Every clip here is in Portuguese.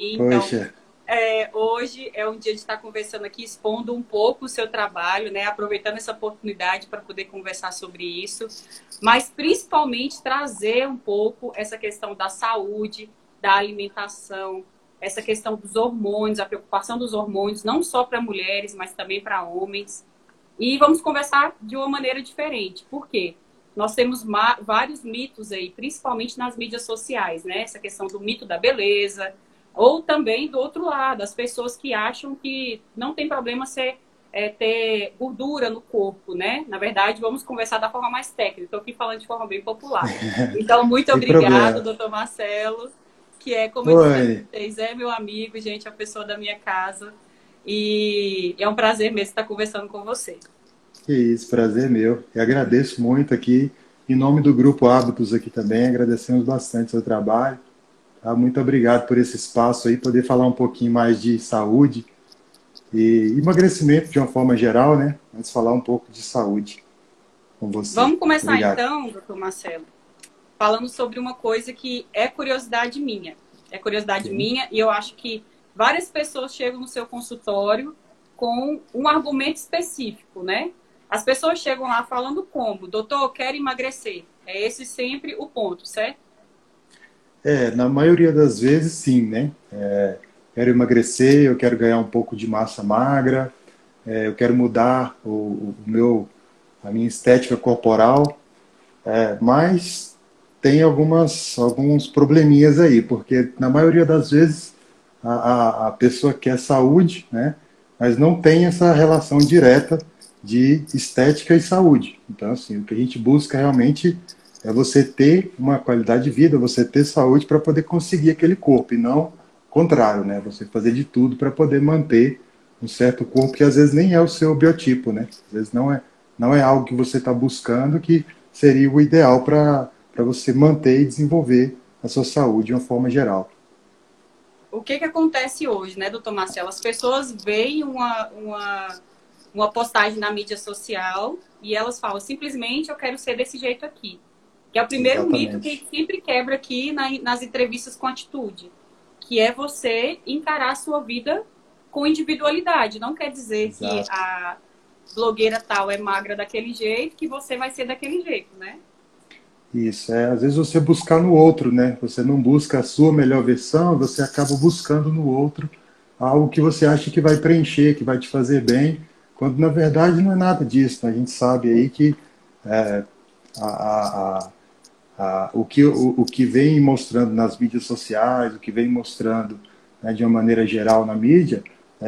Então, hoje é um dia de estar conversando aqui, expondo um pouco o seu trabalho, né? Aproveitando essa oportunidade para poder conversar sobre isso, mas principalmente trazer um pouco essa questão da saúde, da alimentação, essa questão dos hormônios, a preocupação dos hormônios, não só para mulheres, mas também para homens. E vamos conversar de uma maneira diferente. Por quê? Nós temos vários mitos aí, principalmente nas mídias sociais, né? Essa questão do mito da beleza, ou também do outro lado, as pessoas que acham que não tem problema ter gordura no corpo, né? Na verdade, vamos conversar da forma mais técnica. Estou aqui falando de forma bem popular. Então, muito obrigado, doutor Marcelo, que é, como eu disse a vocês, é meu amigo, gente, é a pessoa da minha casa. E é um prazer mesmo estar conversando com você. Que isso, prazer meu. Eu agradeço muito aqui, em nome do Grupo Hábitos aqui também, agradecemos bastante o seu trabalho. Muito obrigado por esse espaço aí, poder falar um pouquinho mais de saúde e emagrecimento de uma forma geral, né? Mas falar um pouco de saúde com você. Vamos começar então, doutor Marcelo, falando sobre uma coisa que é curiosidade minha. É curiosidade minha e eu acho que várias pessoas chegam no seu consultório com um argumento específico, né? As pessoas chegam lá falando como, doutor, eu quero emagrecer. É esse sempre o ponto, certo? Na maioria das vezes, sim, né? Quero emagrecer, eu quero ganhar um pouco de massa magra, eu quero mudar a minha estética corporal, mas tem alguns probleminhas aí, porque na maioria das vezes a pessoa quer saúde, né? Mas não tem essa relação direta de estética e saúde. Então, assim, o que a gente busca realmente é você ter uma qualidade de vida, você ter saúde para poder conseguir aquele corpo, e não o contrário, né? Você fazer de tudo para poder manter um certo corpo que às vezes nem é o seu biotipo, né? Às vezes não é algo que você está buscando, que seria o ideal para você manter e desenvolver a sua saúde de uma forma geral. O que acontece hoje, né, doutor Marcelo? As pessoas veem uma postagem na mídia social e elas falam, simplesmente eu quero ser desse jeito aqui. Que é o primeiro mito que a gente sempre quebra aqui nas entrevistas com atitude, que é você encarar a sua vida com individualidade. Não quer dizer que a blogueira tal é magra daquele jeito, que você vai ser daquele jeito, né? Isso, às vezes você buscar no outro, né? Você não busca a sua melhor versão, você acaba buscando no outro algo que você acha que vai preencher, que vai te fazer bem, quando na verdade não é nada disso. A gente sabe aí que o que vem mostrando nas mídias sociais, o que vem mostrando, né, de uma maneira geral na mídia,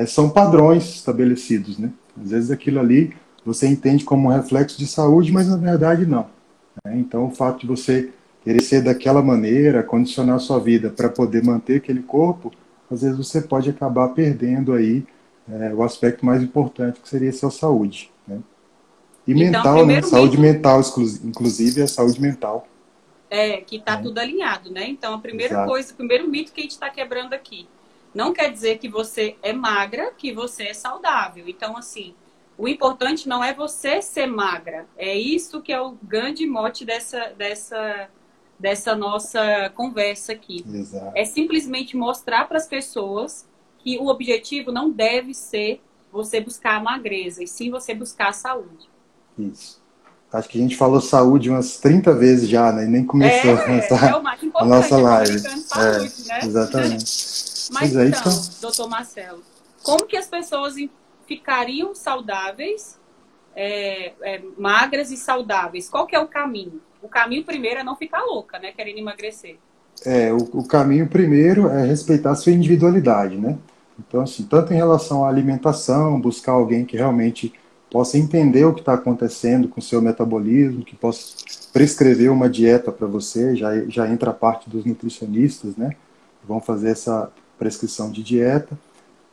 são padrões estabelecidos, né? Às vezes aquilo ali você entende como um reflexo de saúde, mas na verdade não. Então o fato de você querer ser daquela maneira, condicionar a sua vida para poder manter aquele corpo, às vezes você pode acabar perdendo aí o aspecto mais importante, que seria a sua saúde, né? E então, mental, né? Saúde mental, inclusive a saúde mental. Que está tudo alinhado, né? Então, a primeira coisa, o primeiro mito que a gente está quebrando aqui. Não quer dizer que você é magra, que você é saudável. Então, assim, o importante não é você ser magra. É isso que é o grande mote dessa nossa conversa aqui. Exato. É simplesmente mostrar para as pessoas que o objetivo não deve ser você buscar a magreza, e sim você buscar a saúde. Isso. Acho que a gente falou saúde umas 30 vezes já, né? E nem começou a nossa live. Saúde, né? Exatamente. Mas então, doutor Marcelo, como que as pessoas ficariam saudáveis, magras e saudáveis? Qual que é o caminho? O caminho primeiro é não ficar louca, né? Querendo emagrecer. O caminho primeiro é respeitar a sua individualidade, né? Então, assim, tanto em relação à alimentação, buscar alguém que realmente possa entender o que está acontecendo com o seu metabolismo, que possa prescrever uma dieta para você, já entra a parte dos nutricionistas, né? Vão fazer essa prescrição de dieta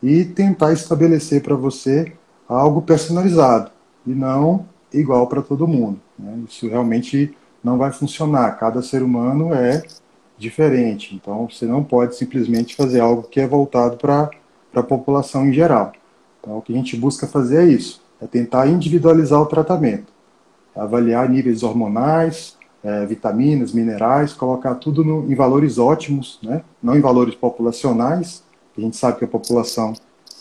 e tentar estabelecer para você algo personalizado e não igual para todo mundo, né? Isso realmente não vai funcionar, cada ser humano é diferente, então você não pode simplesmente fazer algo que é voltado para a população em geral. Então o que a gente busca fazer é isso, é tentar individualizar o tratamento, avaliar níveis hormonais, vitaminas, minerais, colocar tudo em valores ótimos, né? Não em valores populacionais, A gente sabe que a população,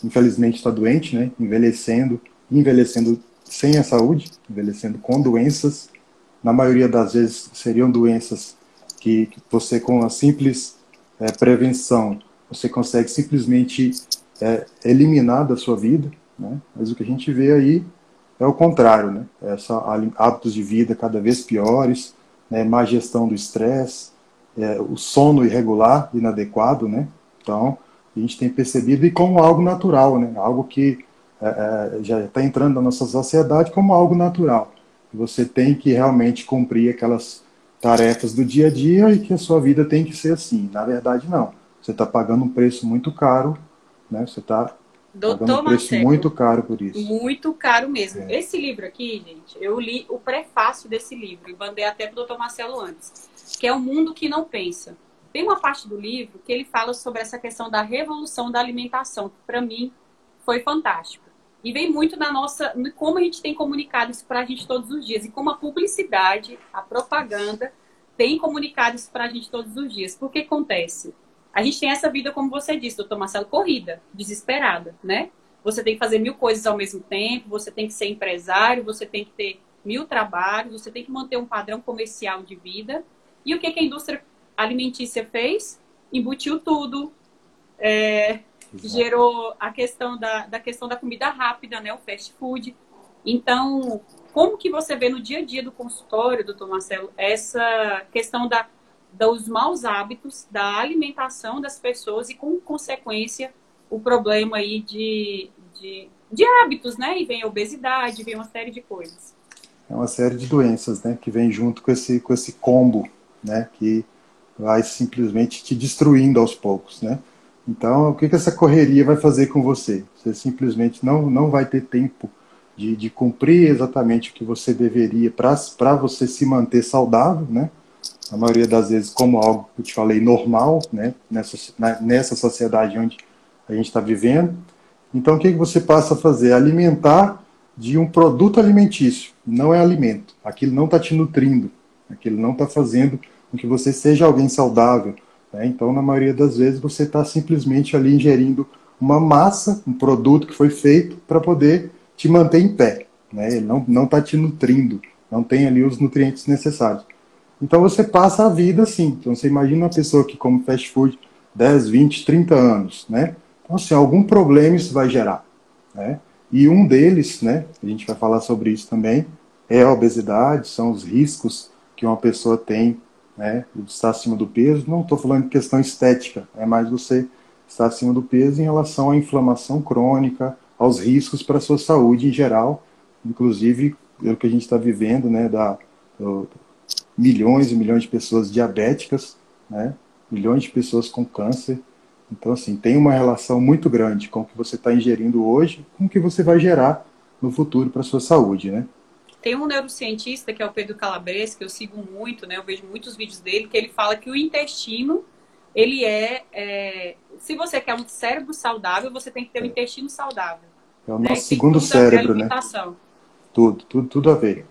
infelizmente, está doente, né? Envelhecendo sem a saúde, envelhecendo com doenças. Na maioria das vezes seriam doenças que você, com a simples prevenção, você consegue simplesmente eliminar da sua vida, né? Mas o que a gente vê aí é o contrário, né? Hábitos de vida cada vez piores, né? Má gestão do estresse, o sono irregular, inadequado, né? Então, a gente tem percebido e como algo natural, né? Algo que já está entrando na nossa sociedade como algo natural. Você tem que realmente cumprir aquelas tarefas do dia a dia e que a sua vida tem que ser assim. Na verdade, não. Você está pagando um preço muito caro, né? Você está pagando um preço muito caro por isso. Muito caro mesmo. É. Esse livro aqui, gente, eu li o prefácio desse livro e mandei até para o Dr. Marcelo antes, que é O Mundo Que Não Pensa. Tem uma parte do livro que ele fala sobre essa questão da revolução da alimentação, que para mim foi fantástico. E vem muito na nossa... como a gente tem comunicado isso pra gente todos os dias. E como a publicidade, a propaganda, tem comunicado isso pra gente todos os dias. Por que acontece? A gente tem essa vida, como você disse, doutor Marcelo, corrida, desesperada, né? Você tem que fazer 1000 coisas ao mesmo tempo, você tem que ser empresário, você tem que ter 1000 trabalhos, você tem que manter um padrão comercial de vida. E o que a indústria alimentícia fez? Embutiu tudo, gerou a questão da questão da comida rápida, né? O fast food. Então, como que você vê no dia a dia do consultório, doutor Marcelo, essa questão dos maus hábitos, da alimentação das pessoas e, com consequência, o problema aí de hábitos, né? E vem a obesidade, vem uma série de coisas. É uma série de doenças, né? Que vem junto com esse combo, né? Que vai simplesmente te destruindo aos poucos, né? Então, o que essa correria vai fazer com você? Você simplesmente não vai ter tempo de cumprir exatamente o que você deveria para você se manter saudável, né? Na maioria das vezes, como algo que eu te falei, normal, né? Nessa sociedade onde a gente está vivendo. Então, o que você passa a fazer? Alimentar de um produto alimentício. Não é alimento. Aquilo não está te nutrindo. Aquilo não está fazendo com que você seja alguém saudável. Então, na maioria das vezes, você está simplesmente ali ingerindo uma massa, um produto que foi feito para poder te manter em pé, né? Ele não está te nutrindo, não tem ali os nutrientes necessários. Então, você passa a vida assim. Então, você imagina uma pessoa que come fast food 10, 20, 30 anos, né? Então, assim, algum problema isso vai gerar, né? E um deles, né, a gente vai falar sobre isso também, é a obesidade, são os riscos que uma pessoa tem, né, estar acima do peso. Não estou falando de questão estética, é mais você estar acima do peso em relação à inflamação crônica, aos riscos para a sua saúde em geral, inclusive o que a gente está vivendo, né, milhões e milhões de pessoas diabéticas, né, milhões de pessoas com câncer. Então, assim, tem uma relação muito grande com o que você está ingerindo hoje, com o que você vai gerar no futuro para a sua saúde, né? Tem um neurocientista, que é o Pedro Calabresi, que eu sigo muito, né? Eu vejo muitos vídeos dele, que ele fala que o intestino, ele se você quer um cérebro saudável, você tem que ter um intestino saudável. É o nosso, né? Segundo cérebro, né? Tudo a ver.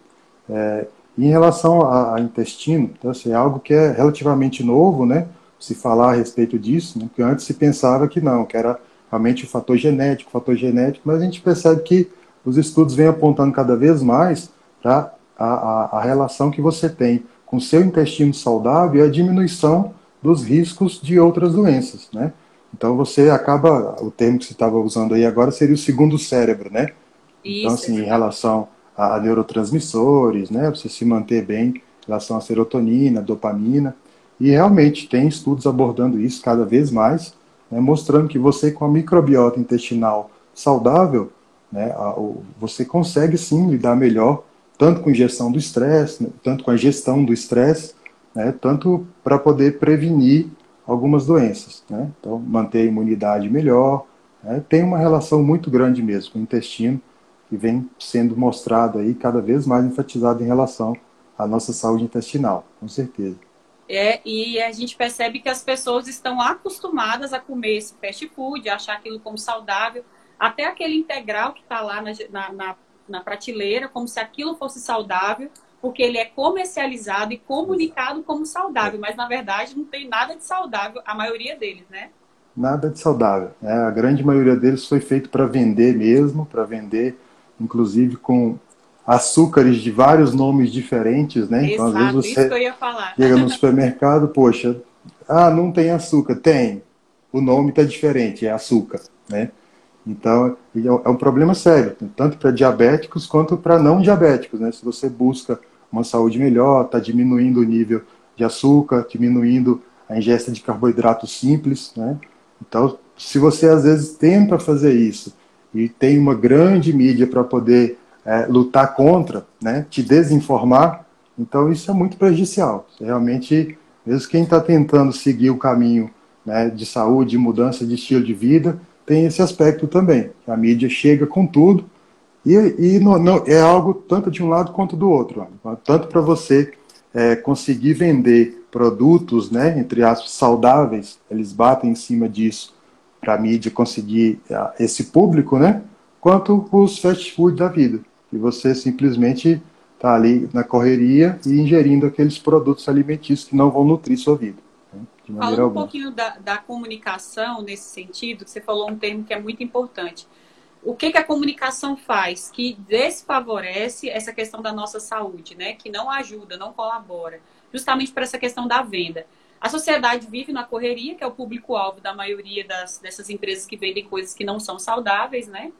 Em relação ao intestino, então, assim, é algo que é relativamente novo, né? Se falar a respeito disso, né? Porque antes se pensava que não, que era realmente o fator genético, mas a gente percebe que os estudos vêm apontando cada vez mais a relação que você tem com o seu intestino saudável e a diminuição dos riscos de outras doenças, né? Então você acaba, o termo que você estava usando aí agora seria o segundo cérebro, né? Isso, então, assim, em relação a neurotransmissores, né? Você se manter bem em relação à serotonina, dopamina. E realmente tem estudos abordando isso cada vez mais, né? Mostrando que você, com a microbiota intestinal saudável, né, você consegue sim lidar melhor, tanto com ingestão do estresse, né, tanto com a gestão do estresse, né, tanto para poder prevenir algumas doenças, né? Então, manter a imunidade melhor, né? Tem uma relação muito grande mesmo com o intestino, que vem sendo mostrado aí, cada vez mais enfatizado em relação à nossa saúde intestinal, com certeza. E a gente percebe que as pessoas estão acostumadas a comer esse fast food, a achar aquilo como saudável, até aquele integral que está lá na prateleira, como se aquilo fosse saudável, porque ele é comercializado e comunicado como saudável, mas na verdade não tem nada de saudável, a maioria deles, né? nada de saudável. É, a grande maioria deles foi feito para vender mesmo, para vender, inclusive com açúcares de vários nomes diferentes, né? Exato, então, às vezes você isso que eu ia falar. Chega no supermercado, poxa, ah, não tem açúcar, tem. O nome está diferente, é açúcar, né? Então, é um problema sério, tanto para diabéticos quanto para não diabéticos, né? Se você busca uma saúde melhor, está diminuindo o nível de açúcar, diminuindo a ingesta de carboidratos simples, né? Então, se você às vezes tenta fazer isso e tem uma grande mídia para poder lutar contra, né? Te desinformar, então isso é muito prejudicial. Realmente, mesmo quem está tentando seguir o caminho, né, de saúde, mudança de estilo de vida, tem esse aspecto também. A mídia chega com tudo e não, é algo tanto de um lado quanto do outro. Tanto para você conseguir vender produtos, né, entre aspas, saudáveis, eles batem em cima disso para a mídia conseguir esse público, né, quanto os fast food da vida. E você simplesmente está ali na correria e ingerindo aqueles produtos alimentícios que não vão nutrir sua vida. Falando um pouquinho da comunicação nesse sentido, você falou um termo que é muito importante. O que a comunicação faz que desfavorece essa questão da nossa saúde, né? Que não ajuda, não colabora, justamente para essa questão da venda. A sociedade vive na correria, que é o público-alvo da maioria dessas empresas que vendem coisas que não são saudáveis, né?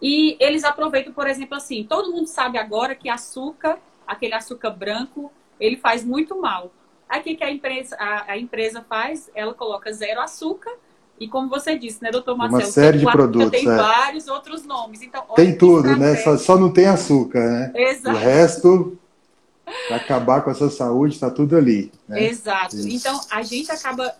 E eles aproveitam, por exemplo, assim, todo mundo sabe agora que açúcar, aquele açúcar branco, ele faz muito mal. Aqui que a empresa faz, ela coloca zero açúcar e, como você disse, né, doutor Marcelo? Uma série de produtos. Tem vários outros nomes. Então, tem tudo, né? Só não tem açúcar, né? Exato. O resto, para acabar com essa saúde, está tudo ali. Né? Exato. Isso. Então, a gente acaba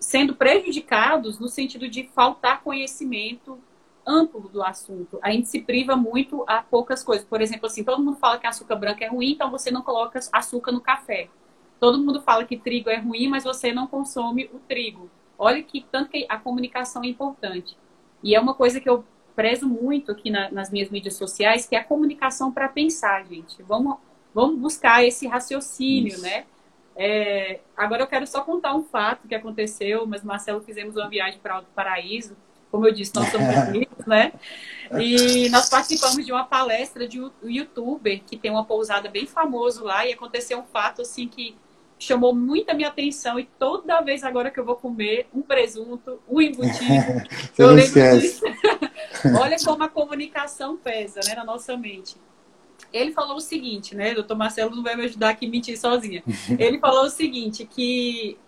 sendo prejudicados no sentido de faltar conhecimento amplo do assunto. A gente se priva muito a poucas coisas. Por exemplo, assim, todo mundo fala que açúcar branco é ruim, então você não coloca açúcar no café. Todo mundo fala que trigo é ruim, mas você não consome o trigo. Olha que tanto que a comunicação é importante. E é uma coisa que eu prezo muito aqui nas minhas mídias sociais, que é a comunicação para pensar, gente. Vamos buscar esse raciocínio, isso, né? Agora eu quero só contar um fato que aconteceu, mas Marcelo, fizemos uma viagem para Alto Paraíso. Como eu disse, nós somos amigos, né? E nós participamos de uma palestra de um youtuber que tem uma pousada bem famoso lá, e aconteceu um fato assim que chamou muito a minha atenção, e toda vez agora que eu vou comer um presunto, um embutido, eu lembro disso. Olha como a comunicação pesa, né, na nossa mente. Ele falou o seguinte, né? Doutor Marcelo não vai me ajudar aqui a mentir sozinha. Ele falou o seguinte, que...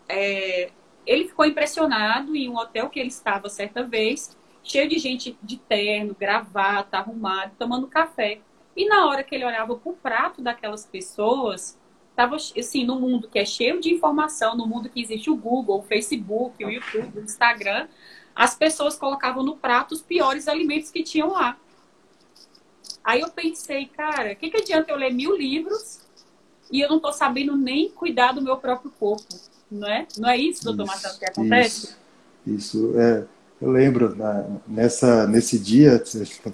ele ficou impressionado em um hotel que ele estava certa vez, cheio de gente de terno, gravata, arrumado, tomando café. E na hora que ele olhava para o prato daquelas pessoas, estava assim, num mundo que é cheio de informação, no mundo que existe o Google, o Facebook, o YouTube, o Instagram, as pessoas colocavam no prato os piores alimentos que tinham lá. Aí eu pensei, cara, o que adianta eu ler 1000 livros e eu não estou sabendo nem cuidar do meu próprio corpo? Não é isso, doutor Marcelo, que acontece? Isso. Eu lembro, nesse dia,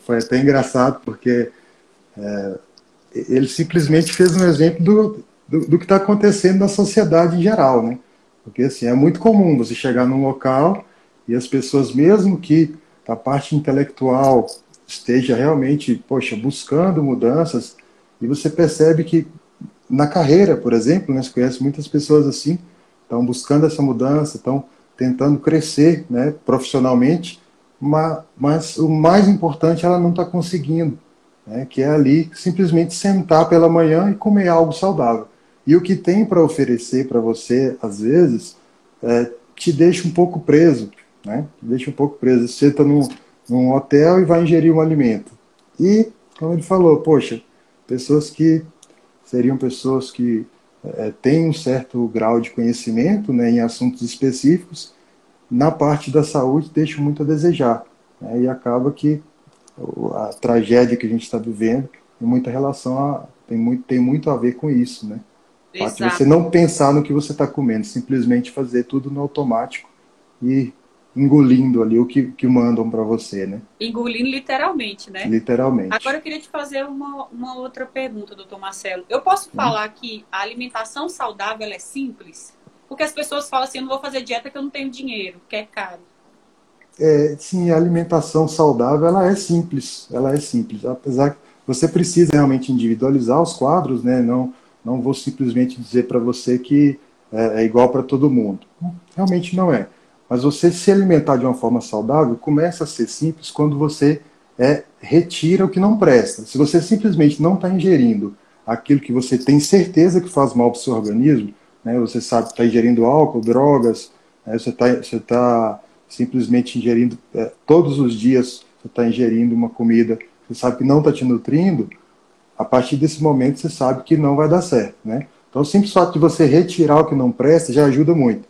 foi até engraçado, porque ele simplesmente fez um exemplo do que está acontecendo na sociedade em geral, né? Porque, assim, é muito comum você chegar num local e as pessoas, mesmo que a parte intelectual esteja realmente, poxa, buscando mudanças, e você percebe que na carreira, por exemplo, né, você conhece muitas pessoas assim, estão buscando essa mudança, estão tentando crescer, né, profissionalmente, mas o mais importante ela não está conseguindo, né, que é ali simplesmente sentar pela manhã e comer algo saudável. E o que tem para oferecer para você, às vezes, te deixa um pouco preso. Né, te deixa um pouco preso. Você está num hotel e vai ingerir um alimento. E, como ele falou, poxa, seriam pessoas que tem um certo grau de conhecimento, né, em assuntos específicos, na parte da saúde deixa muito a desejar, né, e acaba que a tragédia que a gente está vivendo tem muita relação tem muito a ver com isso, né? Exato. Você não pensar no que você está comendo, simplesmente fazer tudo no automático e engolindo ali o que mandam para você, né? Engolindo literalmente, né? Literalmente. Agora eu queria te fazer uma outra pergunta, doutor Marcelo. Eu posso falar que a alimentação saudável ela é simples? Porque as pessoas falam assim, eu não vou fazer dieta porque eu não tenho dinheiro, porque é caro. É, sim, a alimentação saudável, ela é simples, apesar que você precisa realmente individualizar os quadros, né? Não vou simplesmente dizer para você que é igual para todo mundo, realmente não é, mas você se alimentar de uma forma saudável começa a ser simples quando você retira o que não presta. Se você simplesmente não está ingerindo aquilo que você tem certeza que faz mal para o seu organismo, né? Você sabe que está ingerindo álcool, drogas, né? Você está simplesmente ingerindo, todos os dias você está ingerindo uma comida, você sabe que não está te nutrindo, a partir desse momento você sabe que não vai dar certo, né? Então, o simples fato de você retirar o que não presta já ajuda muito.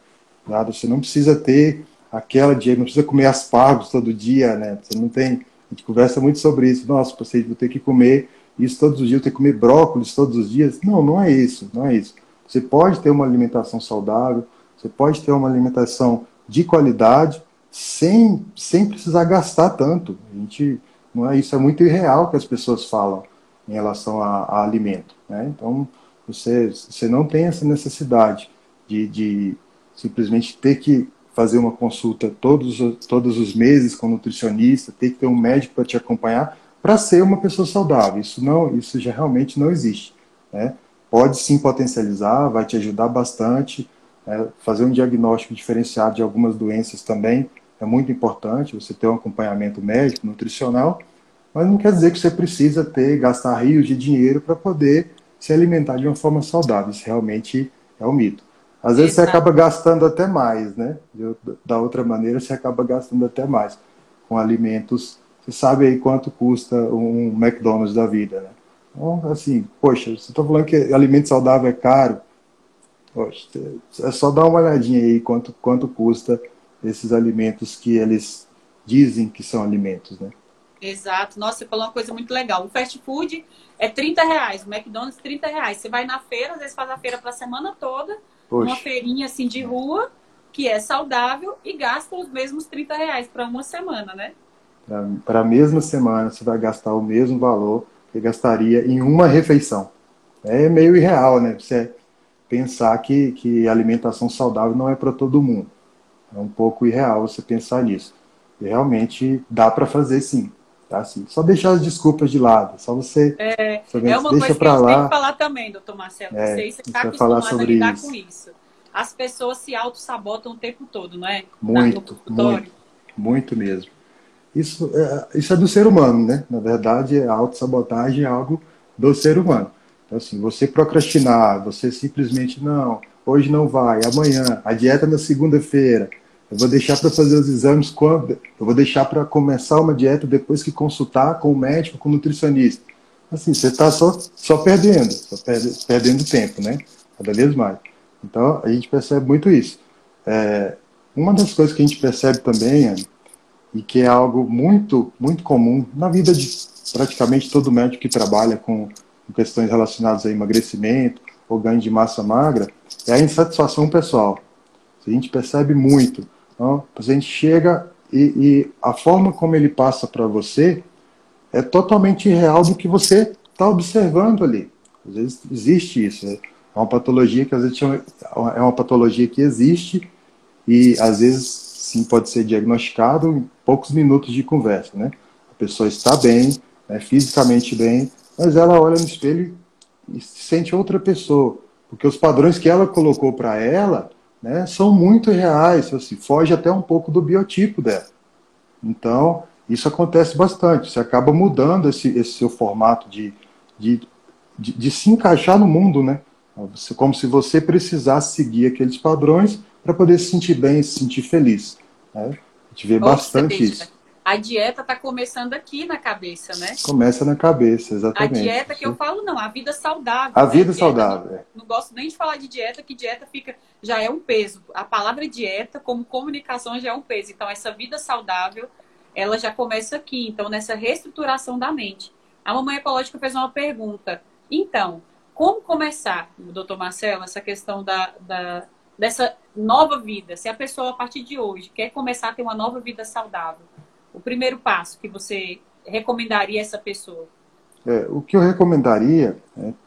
Tá? Você não precisa ter aquela dieta, não precisa comer aspargos todo dia, né? Você não tem... A gente conversa muito sobre isso. Nossa, paciente, vou ter que comer isso todos os dias, vou ter que comer brócolis todos os dias. Não, não é isso, não é isso. Você pode ter uma alimentação saudável, você pode ter uma alimentação de qualidade, sem precisar gastar tanto. A gente, não é isso, é muito irreal o que as pessoas falam em relação a alimento, né? Então, você não tem essa necessidade de simplesmente ter que fazer uma consulta todos os meses com um nutricionista, ter que ter um médico para te acompanhar, para ser uma pessoa saudável. Isso já realmente não existe, né? Pode sim potencializar, vai te ajudar bastante, fazer um diagnóstico diferenciado de algumas doenças também é muito importante, você ter um acompanhamento médico, nutricional, mas não quer dizer que você precisa gastar rios de dinheiro para poder se alimentar de uma forma saudável. Isso realmente é um mito. Às vezes você acaba gastando até mais, né? Da outra maneira, você acaba gastando até mais com alimentos. Você sabe aí quanto custa um McDonald's da vida, né? Então, assim, poxa, você está falando que alimento saudável é caro? Poxa, é só dar uma olhadinha aí quanto custa esses alimentos que eles dizem que são alimentos, né? Exato. Nossa, você falou uma coisa muito legal. O fast food é R$30, o McDonald's R$30. Você vai na feira, às vezes faz a feira para a semana toda, Uma feirinha assim de rua, que é saudável, e gasta os mesmos R$30 para uma semana, né? Para a mesma semana, você vai gastar o mesmo valor que gastaria em uma refeição. É meio irreal, né? Você pensar que alimentação saudável não é para todo mundo. É um pouco irreal você pensar nisso. E realmente dá para fazer sim. Tá, assim, só deixar as desculpas de lado, só você... É uma coisa que eu tenho que falar também, doutor Marcelo, você está acostumado a lidar com isso. As pessoas se auto-sabotam o tempo todo, não é? Muito mesmo. Isso é do ser humano, né? Na verdade, a auto-sabotagem é algo do ser humano. Então, assim, você procrastinar, você simplesmente, não, hoje não vai, amanhã, a dieta na segunda-feira... Eu vou deixar para fazer os exames quando... Eu vou deixar para começar uma dieta depois que consultar com o médico, com o nutricionista. Assim, você está só perdendo tempo, né? Cada vez mais. Então, a gente percebe muito isso. Uma das coisas que a gente percebe também, e que é algo muito, muito comum na vida de praticamente todo médico que trabalha com questões relacionadas a emagrecimento ou ganho de massa magra, é a insatisfação pessoal. A gente percebe muito. Então, a gente chega e a forma como ele passa para você é totalmente irreal do que você está observando ali. Às vezes existe isso. Né? É uma patologia que às vezes é uma patologia que existe e às vezes sim pode ser diagnosticado em poucos minutos de conversa. Né? A pessoa está bem, né, fisicamente bem, mas ela olha no espelho e se sente outra pessoa. Porque os padrões que ela colocou para ela, né, são muito reais, assim, foge até um pouco do biotipo dela. Então, isso acontece bastante. Você acaba mudando esse seu formato de se encaixar no mundo, né? Como se você precisasse seguir aqueles padrões para poder se sentir bem, se sentir feliz, né? A gente vê bastante isso. A dieta está começando aqui na cabeça, né? Começa na cabeça, exatamente. A dieta que eu falo, não, a vida saudável. A vida saudável. Não gosto nem de falar de dieta, que dieta já é um peso. A palavra dieta, como comunicação, já é um peso. Então, essa vida saudável, ela já começa aqui. Então, nessa reestruturação da mente. A mamãe ecológica fez uma pergunta. Então, como começar, doutor Marcelo, essa questão dessa nova vida? Se a pessoa, a partir de hoje, quer começar a ter uma nova vida saudável, o primeiro passo que você recomendaria a essa pessoa? O que eu recomendaria,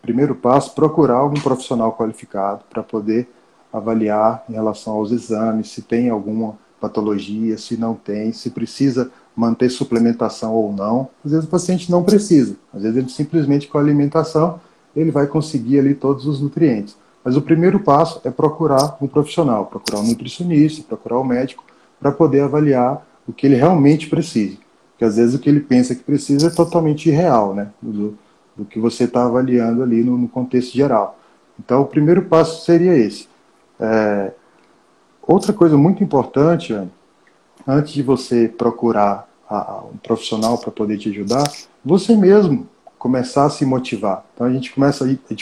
primeiro passo, procurar um profissional qualificado para poder avaliar em relação aos exames, se tem alguma patologia, se não tem, se precisa manter suplementação ou não. Às vezes o paciente não precisa, às vezes ele simplesmente com a alimentação ele vai conseguir ali todos os nutrientes. Mas o primeiro passo é procurar um profissional, procurar um nutricionista, procurar um médico, para poder avaliar o que ele realmente precisa. Porque às vezes o que ele pensa que precisa é totalmente irreal, né? Do que você está avaliando ali no contexto geral. Então o primeiro passo seria esse. Outra coisa muito importante, antes de você procurar um profissional para poder te ajudar, você mesmo começar a se motivar. Então a gente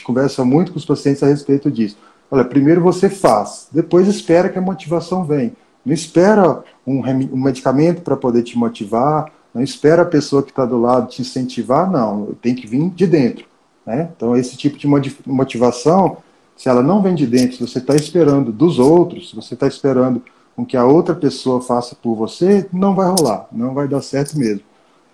conversa muito com os pacientes a respeito disso. Olha, primeiro você faz, depois espera que a motivação vem. Não espera um medicamento para poder te motivar, não espera a pessoa que está do lado te incentivar, não. Tem que vir de dentro, né? Então esse tipo de motivação, se ela não vem de dentro, se você está esperando dos outros, se você está esperando com que a outra pessoa faça por você, não vai rolar, não vai dar certo mesmo.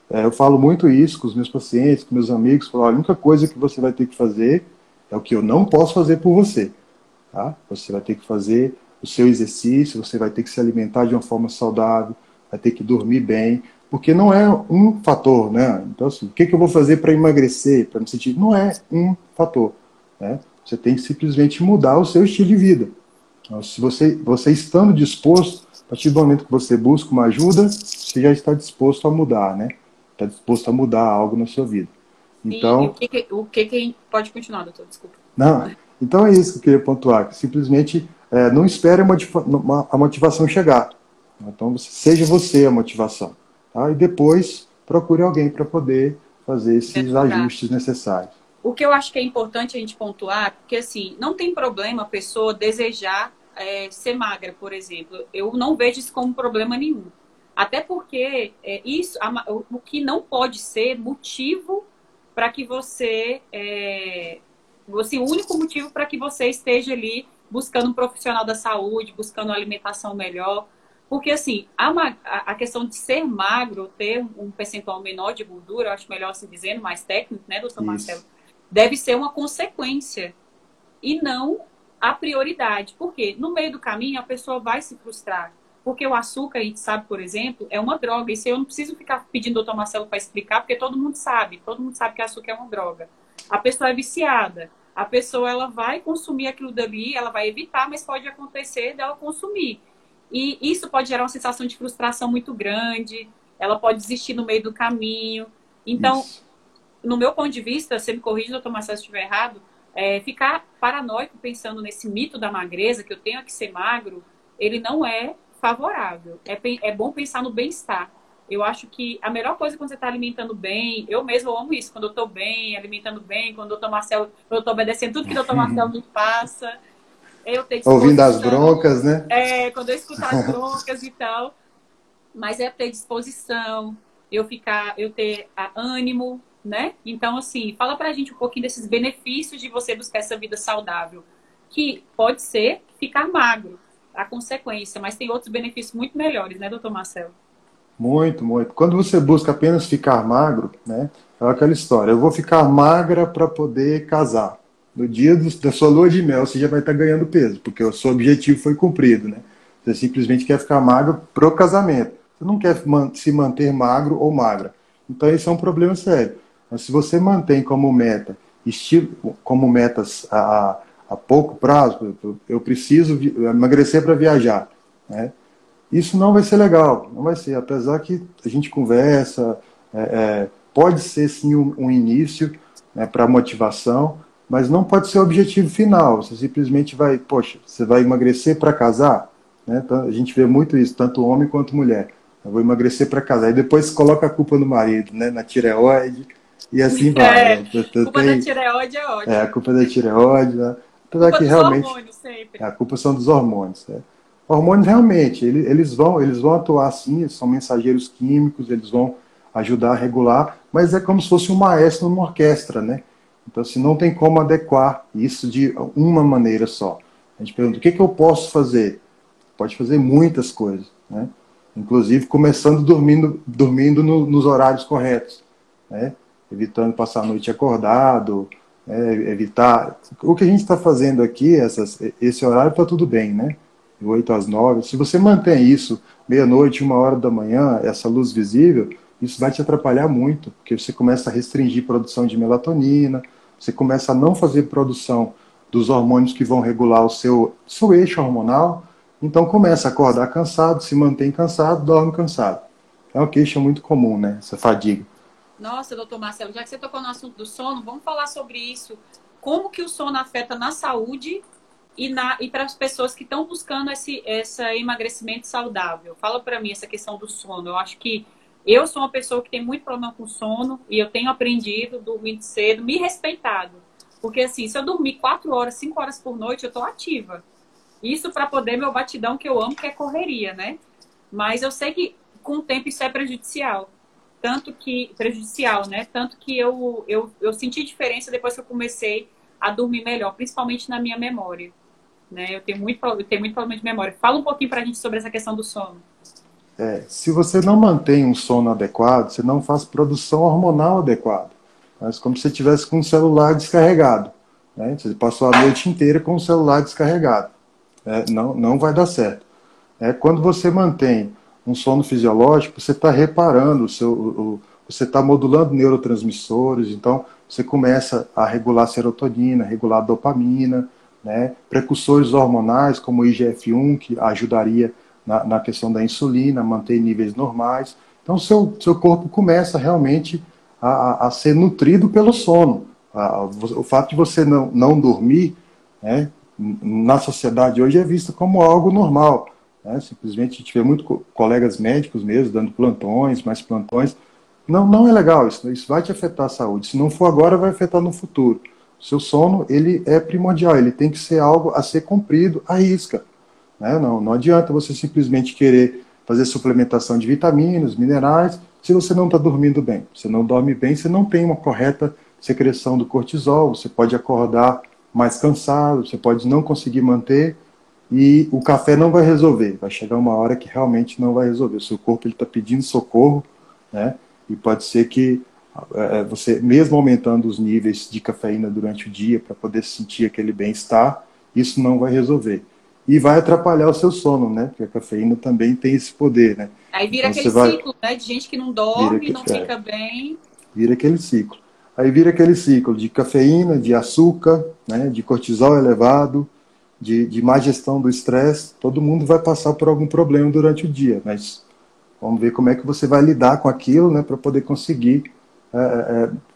Eu falo muito isso com os meus pacientes, com meus amigos. Falo, olha, a única coisa que você vai ter que fazer é o que eu não posso fazer por você. Tá? Você vai ter que fazer o seu exercício, você vai ter que se alimentar de uma forma saudável, vai ter que dormir bem, porque não é um fator, né? Então, assim, o que eu vou fazer para emagrecer, para me sentir? Não é um fator, né? Você tem que simplesmente mudar o seu estilo de vida. Então, se você estando disposto, a partir do momento que você busca uma ajuda, você já está disposto a mudar, né? Está disposto a mudar algo na sua vida. Então, e o que pode continuar, doutor? Desculpa. Não, então é isso que eu queria pontuar, que simplesmente não espere a motivação chegar. Então, seja você a motivação. Tá? E depois, procure alguém para poder fazer esses ajustes necessários. O que eu acho que é importante a gente pontuar, porque assim, não tem problema a pessoa desejar ser magra, por exemplo. Eu não vejo isso como problema nenhum. Até porque isso, o que não pode ser motivo para que você... o único motivo para que você esteja ali buscando um profissional da saúde, buscando uma alimentação melhor. Porque, assim, a questão de ser magro, ter um percentual menor de gordura, eu acho melhor assim dizendo, mais técnico, né, doutor Marcelo? Deve ser uma consequência e não a prioridade. Por quê? No meio do caminho, a pessoa vai se frustrar. Porque o açúcar, a gente sabe, por exemplo, é uma droga. Isso eu não preciso ficar pedindo ao doutor Marcelo para explicar, porque todo mundo sabe que açúcar é uma droga. A pessoa é viciada, a pessoa ela vai consumir aquilo dali, ela vai evitar, mas pode acontecer dela consumir. E isso pode gerar uma sensação de frustração muito grande, ela pode desistir no meio do caminho. Então, isso. No meu ponto de vista, você me corrige, doutor Marcelo, se estiver errado, ficar paranoico pensando nesse mito da magreza, que eu tenho que ser magro, ele não é favorável. É bom pensar no bem-estar. Eu acho que a melhor coisa é quando você está alimentando bem. Eu mesmo amo isso, quando eu estou bem, alimentando bem, quando o Dr. Marcelo, eu estou obedecendo tudo que o Dr. Marcelo me passa. Eu tenho ouvindo as broncas, né? Quando eu escutar as broncas e tal. Mas é ter disposição, eu ter ânimo, né? Então, assim, fala pra gente um pouquinho desses benefícios de você buscar essa vida saudável. Que pode ser ficar magro, a consequência, mas tem outros benefícios muito melhores, né, doutor Marcelo? Muito, muito. Quando você busca apenas ficar magro, né, é aquela história, eu vou ficar magra para poder casar. No dia da sua lua de mel, você já vai estar ganhando peso, porque o seu objetivo foi cumprido, né? Você simplesmente quer ficar magro pro casamento. Você não quer se manter magro ou magra. Então, isso é um problema sério. Mas se você mantém como meta, como metas a pouco prazo, eu preciso emagrecer para viajar, né? Isso não vai ser legal, não vai ser. Apesar que a gente conversa, pode ser sim um início, né, para motivação, mas não pode ser o objetivo final. Você simplesmente vai, poxa, você vai emagrecer para casar, né? Então, a gente vê muito isso, tanto homem quanto mulher. Eu vou emagrecer para casar. E depois coloca a culpa no marido, né, na tireoide, e assim vai. A culpa da tireoide é ótima. A culpa da tireoide, né? Apesar que realmente hormônios, sempre. A culpa são dos hormônios, né? Hormônios realmente, eles vão atuar sim, eles são mensageiros químicos, eles vão ajudar a regular, mas é como se fosse um maestro numa orquestra, né? Então, assim, não tem como adequar isso de uma maneira só. A gente pergunta, o que eu posso fazer? Pode fazer muitas coisas, né? Inclusive, começando dormindo nos horários corretos, né? Evitando passar a noite acordado, evitar... O que a gente está fazendo aqui, esse horário está tudo bem, né? De 8 às 9. Se você mantém isso meia-noite, 1h da manhã, essa luz visível, isso vai te atrapalhar muito, porque você começa a restringir a produção de melatonina, você começa a não fazer produção dos hormônios que vão regular o seu eixo hormonal, então começa a acordar cansado, se mantém cansado, dorme cansado. É uma queixa muito comum, né? Essa fadiga. Nossa, doutor Marcelo, já que você tocou no assunto do sono, vamos falar sobre isso. Como que o sono afeta na saúde e para as pessoas que estão buscando esse emagrecimento saudável? Fala para mim essa questão do sono. Eu acho que eu sou uma pessoa que tem muito problema com sono e eu tenho aprendido, dormindo cedo, me respeitado. Porque assim, se eu dormir 4 horas, 5 horas por noite, eu tô ativa. Isso para poder meu batidão que eu amo, que é correria, né? Mas eu sei que com o tempo isso é prejudicial. Tanto que eu senti diferença depois que eu comecei a dormir melhor, principalmente na minha memória, né? Eu tenho muito problema de memória. Fala um pouquinho pra gente sobre essa questão do sono. Se você não mantém um sono adequado, você não faz produção hormonal adequada. Mas como se você estivesse com o celular descarregado, né? Você passou a noite inteira com o celular descarregado. Não vai dar certo. Quando você mantém um sono fisiológico, você está reparando, você está modulando neurotransmissores, então você começa a regular serotonina, regular dopamina, né? Precursores hormonais como o IGF-1, que ajudaria na questão da insulina, manter níveis normais. Então seu corpo começa realmente a ser nutrido pelo sono. O fato de você não dormir, né, na sociedade hoje é visto como algo normal, né? Simplesmente a gente vê muito colegas médicos mesmo dando plantões, mais plantões. Não é legal, isso vai te afetar a saúde. Se não for agora, vai afetar no futuro. O seu sono, ele é primordial, ele tem que ser algo a ser cumprido à risca, né? Não adianta você simplesmente querer fazer suplementação de vitaminas, minerais, se você não está dormindo bem. Você não dorme bem, você não tem uma correta secreção do cortisol, você pode acordar mais cansado, você pode não conseguir manter, e o café não vai resolver. Vai chegar uma hora que realmente não vai resolver. O seu corpo está pedindo socorro, né? E pode ser que você, mesmo aumentando os níveis de cafeína durante o dia para poder sentir aquele bem-estar, isso não vai resolver. E vai atrapalhar o seu sono, né? Porque a cafeína também tem esse poder, né? Aí vira então, aquele ciclo, né? De gente que não dorme, não fica bem. Vira aquele ciclo. Aí vira aquele ciclo de cafeína, de açúcar, né? De cortisol elevado, de má gestão do estresse. Todo mundo vai passar por algum problema durante o dia, mas vamos ver como é que você vai lidar com aquilo, né? Para poder conseguir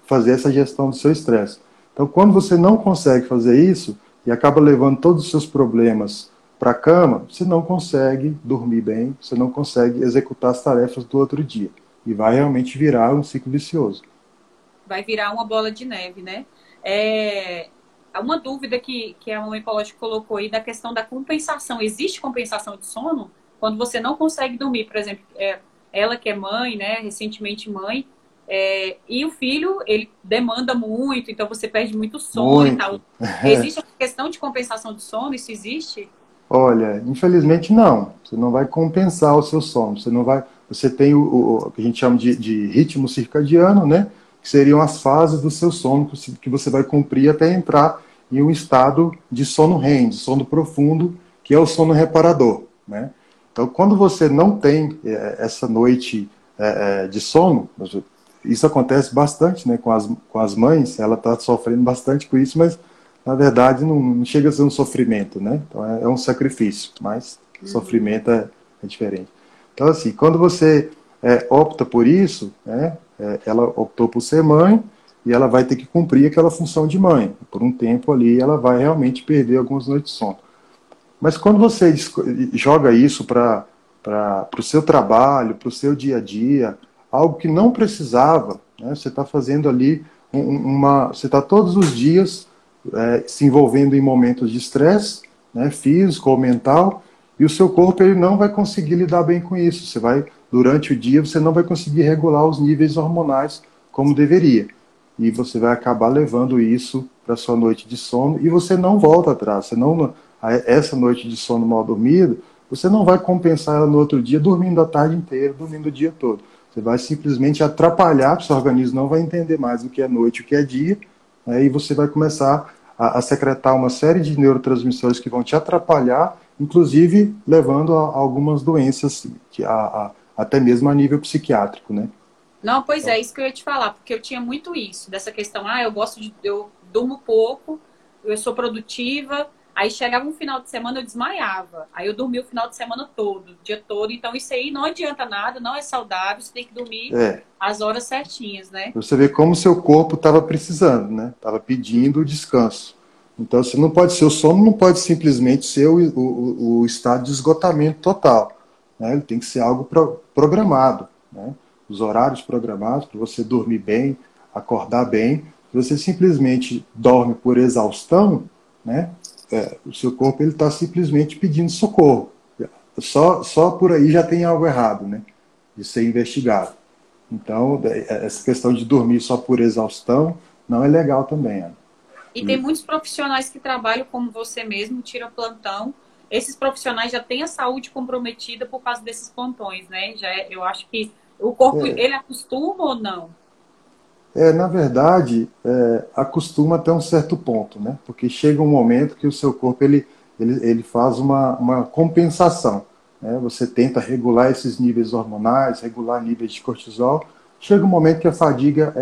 fazer essa gestão do seu estresse. Então, quando você não consegue fazer isso e acaba levando todos os seus problemas para a cama, você não consegue dormir bem, você não consegue executar as tarefas do outro dia. E vai realmente virar um ciclo vicioso. Vai virar uma bola de neve, né? Uma dúvida que a mamãe Paulotti colocou aí da questão da compensação. Existe compensação de sono? Quando você não consegue dormir, por exemplo, ela que é mãe, né? Recentemente mãe, e o filho, ele demanda muito, então você perde muito sono e tal. Existe a questão de compensação de sono? Isso existe? Olha, infelizmente não. Você não vai compensar o seu sono. Você tem o que a gente chama de ritmo circadiano, né? Que seriam as fases do seu sono que você vai cumprir até entrar em um estado de sono REM, de sono profundo, que é o sono reparador, né? Então, quando você não tem essa noite de sono, isso acontece bastante, né? Com as mães, ela está sofrendo bastante com isso, mas na verdade, não chega a ser um sofrimento, né? Então, é um sacrifício, mas sofrimento é diferente. Então, assim, quando você opta por isso, né? Ela optou por ser mãe e ela vai ter que cumprir aquela função de mãe. Por um tempo ali, ela vai realmente perder algumas noites de sono. Mas quando você joga isso para o seu trabalho, para o seu dia a dia, algo que não precisava, né? Você está fazendo ali você está todos os dias se envolvendo em momentos de estresse, né, físico ou mental, e o seu corpo ele não vai conseguir lidar bem com isso. Durante o dia você não vai conseguir regular os níveis hormonais como deveria, e você vai acabar levando isso para sua noite de sono, e você não volta atrás. Essa noite de sono mal dormida, você não vai compensar ela no outro dia dormindo a tarde inteira, dormindo o dia todo. Você vai simplesmente atrapalhar, o seu organismo não vai entender mais o que é noite e o que é dia, né? E você vai começar a secretar uma série de neurotransmissores que vão te atrapalhar, inclusive levando a algumas doenças, até mesmo a nível psiquiátrico, né? Não, pois é, isso que eu ia te falar, porque eu tinha muito isso, dessa questão, eu durmo pouco, eu sou produtiva, aí chegava um final de semana, eu desmaiava, aí eu dormia o final de semana todo, o dia todo, então isso aí não adianta nada, não é saudável, você tem que dormir as horas certinhas, né? Você vê como o seu corpo estava precisando, né? Estava pedindo descanso. Então, você não pode ser, o sono não pode simplesmente ser o estado de esgotamento total, né? Ele tem que ser algo programado, né? Os horários programados, para você dormir bem, acordar bem. Se você simplesmente dorme por exaustão, né, o seu corpo está simplesmente pedindo socorro. Só por aí já tem algo errado, né, de ser investigado. Então, essa questão de dormir só por exaustão não é legal também, Ana. E tem muitos profissionais que trabalham como você mesmo, tira plantão. Esses profissionais já têm a saúde comprometida por causa desses plantões, né? Eu acho que o corpo, ele acostuma ou não? Na verdade, acostuma até um certo ponto, né? Porque chega um momento que o seu corpo, ele faz uma compensação, né? Você tenta regular esses níveis hormonais, regular níveis de cortisol. Chega um momento que a fadiga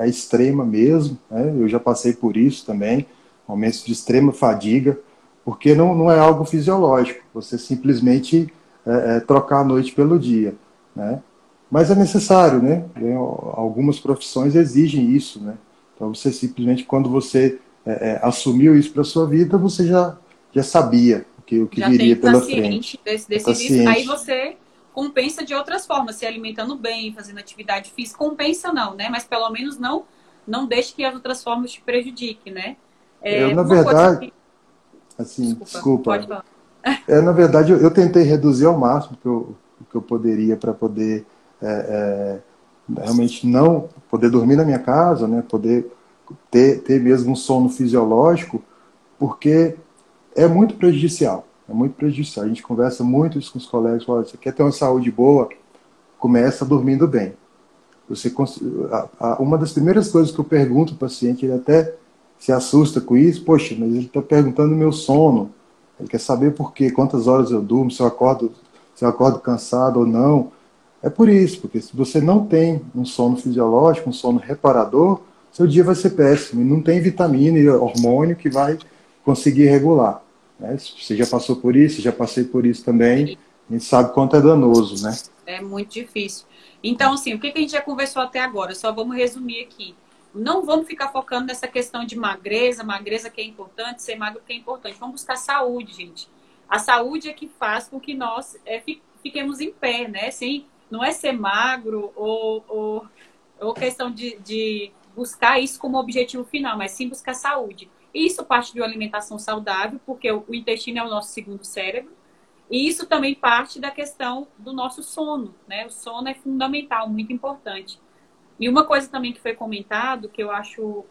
é extrema mesmo, né? Eu já passei por isso também, momentos de extrema fadiga, porque não é algo fisiológico. Você simplesmente trocar a noite pelo dia, né? Mas é necessário, né? Algumas profissões exigem isso, né? Então, você simplesmente, quando você assumiu isso para a sua vida, você já sabia o que viria pela frente. Desse aí você compensa de outras formas, se alimentando bem, fazendo atividade física. Compensa não, né? Mas pelo menos não deixe que as outras formas te prejudiquem, né? Na verdade... Desculpa. Pode falar. Na verdade, eu tentei reduzir ao máximo que eu poderia para poder... realmente não poder dormir na minha casa, né? Poder ter mesmo um sono fisiológico, porque é muito prejudicial. A gente conversa muito isso com os colegas, fala, você quer ter uma saúde boa, começa dormindo bem. Uma das primeiras coisas que eu pergunto ao paciente, ele até se assusta com isso, poxa, mas ele está perguntando o meu sono, ele quer saber por quê, quantas horas eu durmo, se eu acordo cansado ou não. É por isso, porque se você não tem um sono fisiológico, um sono reparador, seu dia vai ser péssimo. E não tem vitamina e hormônio que vai conseguir regular, né? Você já passou por isso, já passei por isso também. A gente sabe quanto é danoso, né? É muito difícil. Então, assim, o que a gente já conversou até agora? Só vamos resumir aqui. Não vamos ficar focando nessa questão de magreza. Magreza que é importante, ser magro que é importante. Vamos buscar saúde, gente. A saúde é que faz com que nós fiquemos em pé, né? Sim. Não é ser magro ou questão de buscar isso como objetivo final, mas sim buscar saúde. Isso parte de uma alimentação saudável, porque o intestino é o nosso segundo cérebro. E isso também parte da questão do nosso sono, né? O sono é fundamental, muito importante. E uma coisa também que foi comentado, que eu acho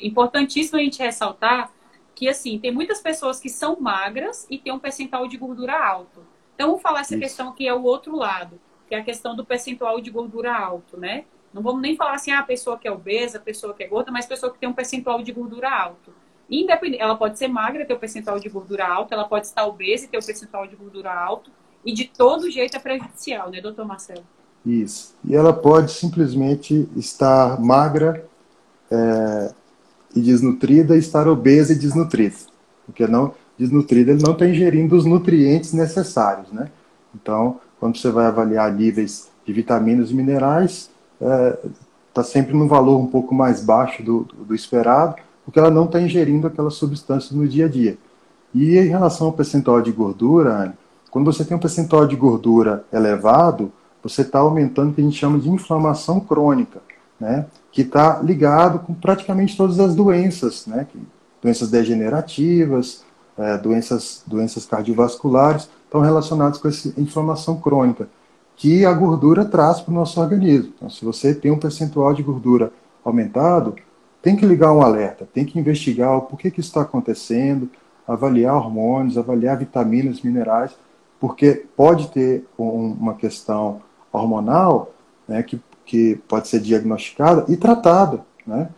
importantíssimo a gente ressaltar, que assim, tem muitas pessoas que são magras e têm um percentual de gordura alto. Então, vamos falar essa questão que é o outro lado, que é a questão do percentual de gordura alto, né? Não vamos nem falar assim, a pessoa que é obesa, a pessoa que é gorda, mas a pessoa que tem um percentual de gordura alto. Independente, ela pode ser magra, ter um percentual de gordura alto, ela pode estar obesa e ter um percentual de gordura alto, e de todo jeito é prejudicial, né, doutor Marcelo? Isso. E ela pode simplesmente estar magra e desnutrida, e estar obesa e desnutrida, porque não... desnutrido, ele não está ingerindo os nutrientes necessários, né? Então, quando você vai avaliar níveis de vitaminas e minerais, está sempre num valor um pouco mais baixo do esperado, porque ela não está ingerindo aquelas substâncias no dia a dia. E em relação ao percentual de gordura, Ana, quando você tem um percentual de gordura elevado, você está aumentando o que a gente chama de inflamação crônica, né? Que está ligado com praticamente todas as doenças, né? Doenças degenerativas, doenças cardiovasculares, estão relacionadas com essa inflamação crônica que a gordura traz para o nosso organismo. Então, se você tem um percentual de gordura aumentado, tem que ligar um alerta, tem que investigar o porquê que isso está acontecendo, avaliar hormônios, avaliar vitaminas, minerais, porque pode ter uma questão hormonal, né, que pode ser diagnosticada e tratada, né?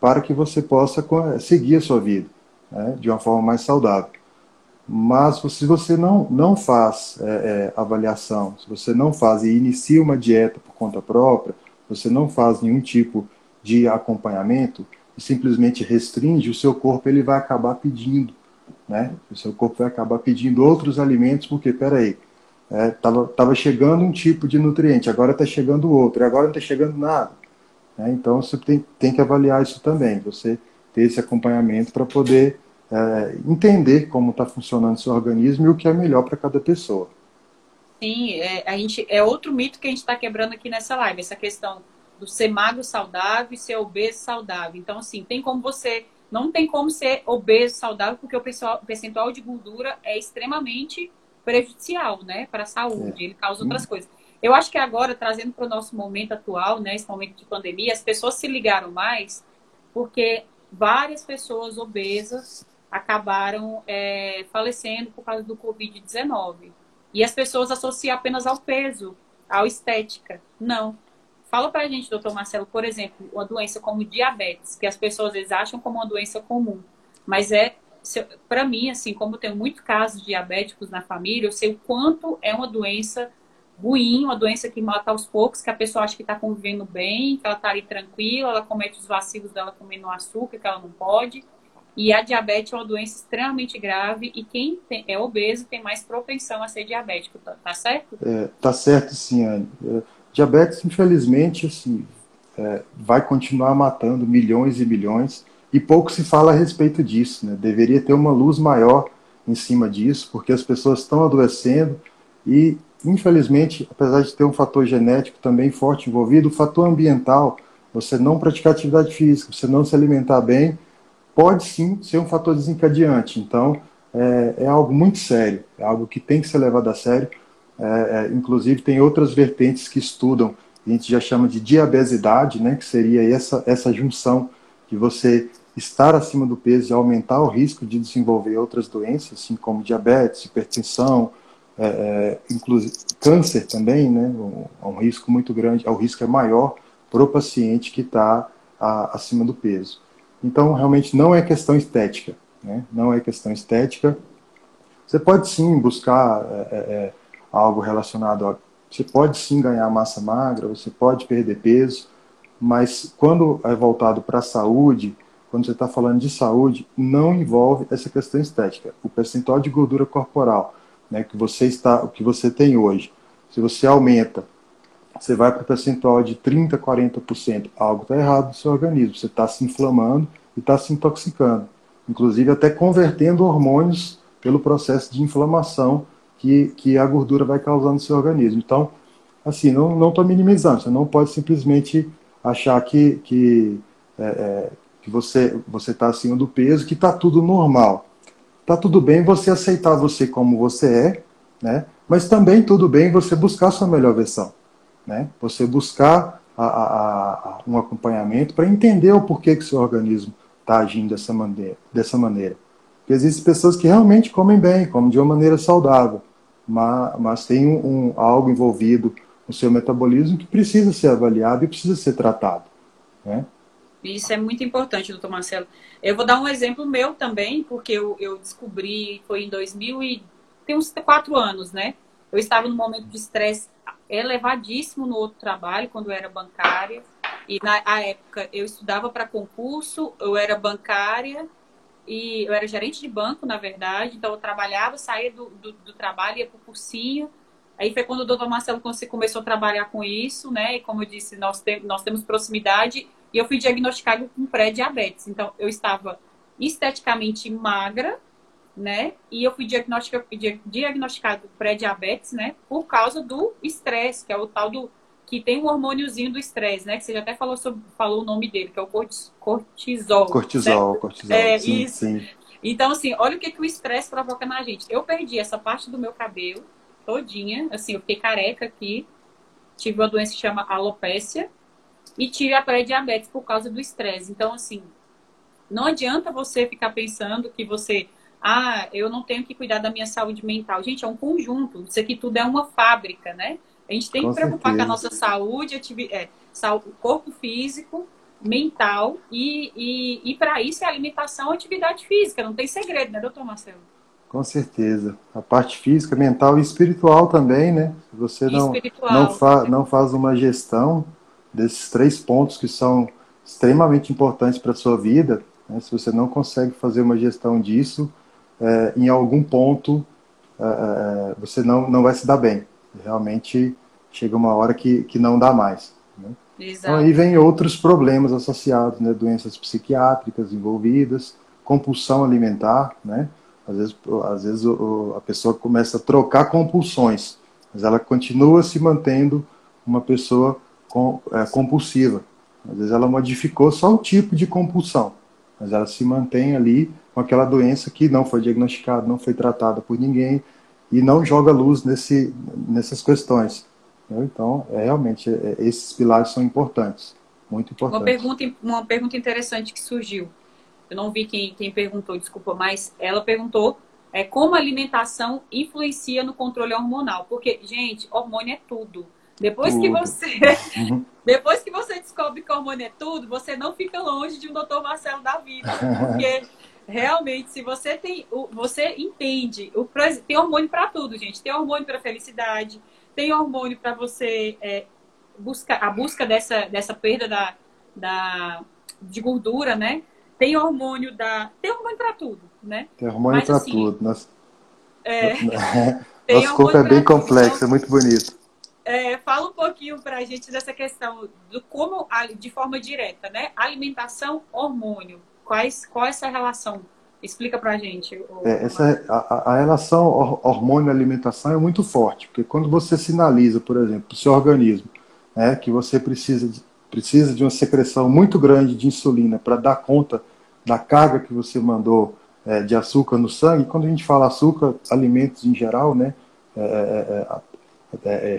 para que você possa seguir a sua vida, né, de uma forma mais saudável. Mas se você não faz avaliação, se você não faz e inicia uma dieta por conta própria, você não faz nenhum tipo de acompanhamento e simplesmente restringe, o seu corpo ele vai acabar pedindo, né? O seu corpo vai acabar pedindo outros alimentos, porque, peraí, tava chegando um tipo de nutriente, agora está chegando outro, agora não está chegando nada. Né? Então você tem que avaliar isso também, você ter esse acompanhamento para poder entender como está funcionando o seu organismo e o que é melhor para cada pessoa. Sim, é outro mito que a gente está quebrando aqui nessa live, essa questão do ser magro saudável e ser obeso saudável. Então, assim, não tem como ser obeso saudável, porque o percentual de gordura é extremamente prejudicial, né, para a saúde, ele causa outras coisas. Eu acho que agora, trazendo para o nosso momento atual, né, esse momento de pandemia, as pessoas se ligaram mais, porque várias pessoas obesas acabaram falecendo por causa do Covid-19. E as pessoas associam apenas ao peso, à estética. Não. Fala pra gente, doutor Marcelo, por exemplo, uma doença como diabetes, que as pessoas às vezes acham como uma doença comum, mas para mim, assim, como eu tenho muitos casos diabéticos na família, eu sei o quanto é uma doença ruim, uma doença que mata aos poucos, que a pessoa acha que está convivendo bem, que ela está ali tranquila, ela comete os vacilos dela comendo açúcar, que ela não pode. E a diabetes é uma doença extremamente grave e quem é obeso tem mais propensão a ser diabético, tá certo? Tá certo, sim, Anne. Diabetes, infelizmente, assim, vai continuar matando milhões e milhões e pouco se fala a respeito disso, né? Deveria ter uma luz maior em cima disso, porque as pessoas estão adoecendo e, infelizmente, apesar de ter um fator genético também forte envolvido, o fator ambiental, você não praticar atividade física, você não se alimentar bem, pode sim ser um fator desencadeante. Então, é algo muito sério, é algo que tem que ser levado a sério. Inclusive, tem outras vertentes que estudam, a gente já chama de diabesidade, né, que seria essa junção de você estar acima do peso e aumentar o risco de desenvolver outras doenças, assim como diabetes, hipertensão, inclusive câncer também, né, um risco muito grande, o risco é maior para o paciente que está acima do peso. Então, realmente, não é questão estética, né? Não é questão estética. Você pode, sim, buscar algo relacionado a... Você pode, sim, ganhar massa magra, você pode perder peso, mas quando é voltado para a saúde, quando você está falando de saúde, não envolve essa questão estética. O percentual de gordura corporal, né, que você tem hoje, se você aumenta, você vai para o percentual de 30%, 40%. Algo está errado no seu organismo. Você está se inflamando e está se intoxicando. Inclusive até convertendo hormônios pelo processo de inflamação que a gordura vai causar no seu organismo. Então, assim, não estou minimizando. Você não pode simplesmente achar que você está acima do peso, que está tudo normal. Está tudo bem você aceitar você como você é, né? Mas também tudo bem você buscar a sua melhor versão. Né? Você buscar um acompanhamento para entender o porquê que o seu organismo está agindo dessa maneira. Porque existem pessoas que realmente comem bem, comem de uma maneira saudável, mas tem algo envolvido no seu metabolismo que precisa ser avaliado e precisa ser tratado. Né? Isso é muito importante, doutor Marcelo. Eu vou dar um exemplo meu também, porque eu descobri, foi em 2000 e tem uns 4 anos, né? Eu estava num momento de estresse elevadíssimo no outro trabalho, quando eu era bancária. E na época eu estudava para concurso, eu era bancária e eu era gerente de banco, na verdade. Então eu trabalhava, saía do trabalho, ia para o cursinho. Aí foi quando o doutor Marcelo começou a trabalhar com isso, né? E como eu disse, nós temos proximidade. E eu fui diagnosticada com pré-diabetes. Então eu estava esteticamente magra, né? E eu fui diagnosticado pré-diabetes, né? Por causa do estresse, que é o tal do... Que tem um hormôniozinho do estresse, né? Que você já até falou o nome dele, que é o cortisol. Cortisol, certo? Cortisol, sim, isso. Sim. Então, assim, olha o que o estresse provoca na gente. Eu perdi essa parte do meu cabelo todinha, assim, eu fiquei careca aqui. Tive uma doença que chama alopécia. E tive a pré-diabetes por causa do estresse. Então, assim, não adianta você ficar pensando que você... Ah, eu não tenho que cuidar da minha saúde mental. Gente, é um conjunto. Isso aqui tudo é uma fábrica, né? A gente tem que preocupar com a nossa saúde, corpo físico, mental e para isso é alimentação e atividade física. Não tem segredo, né, doutor Marcelo? Com certeza. A parte física, mental e espiritual também, né? Se você não faz uma gestão desses três pontos que são extremamente importantes para a sua vida, né? Se você não consegue fazer uma gestão disso, em algum ponto você não vai se dar bem. Realmente chega uma hora que não dá mais, né? Então, aí vem outros problemas associados, né? Doenças psiquiátricas envolvidas, compulsão alimentar, né? Às vezes a pessoa começa a trocar compulsões, mas ela continua se mantendo uma pessoa compulsiva. Às vezes ela modificou só o tipo de compulsão, mas ela se mantém ali com aquela doença que não foi diagnosticada, não foi tratada por ninguém e não joga luz nessas questões. Então, realmente, esses pilares são importantes, muito importantes. Uma pergunta interessante que surgiu. Eu não vi quem perguntou, desculpa, mas ela perguntou como a alimentação influencia no controle hormonal. Porque, gente, hormônio é tudo. Depois que você descobre que hormônio é tudo, você não fica longe de um doutor Marcelo da vida. Porque, realmente, se você tem... Você entende. Tem hormônio para tudo, gente. Tem hormônio para felicidade, tem hormônio para você buscar a busca dessa perda de gordura, né? Tem hormônio para tudo, né? Tem hormônio para assim, tudo. Nosso corpo é bem complexo, é muito bonito. Fala um pouquinho para a gente dessa questão do como, de forma direta, né? Alimentação, hormônio. Qual é essa relação? Explica para a gente. A relação hormônio-alimentação é muito forte, porque quando você sinaliza, por exemplo, para o seu organismo, né, que você precisa de uma secreção muito grande de insulina para dar conta da carga que você mandou de açúcar no sangue. Quando a gente fala açúcar, alimentos em geral, né,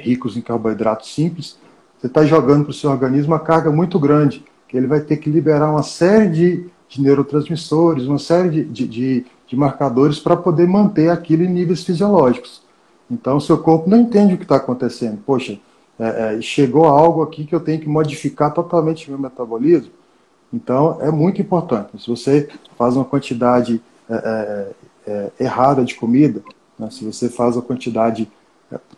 ricos em carboidratos simples, você está jogando para o seu organismo uma carga muito grande, que ele vai ter que liberar uma série de neurotransmissores, uma série de marcadores para poder manter aquilo em níveis fisiológicos. Então, o seu corpo não entende o que está acontecendo. Poxa, chegou algo aqui que eu tenho que modificar totalmente o meu metabolismo. Então, é muito importante. Se você faz uma quantidade errada de comida, né? Se você faz uma quantidade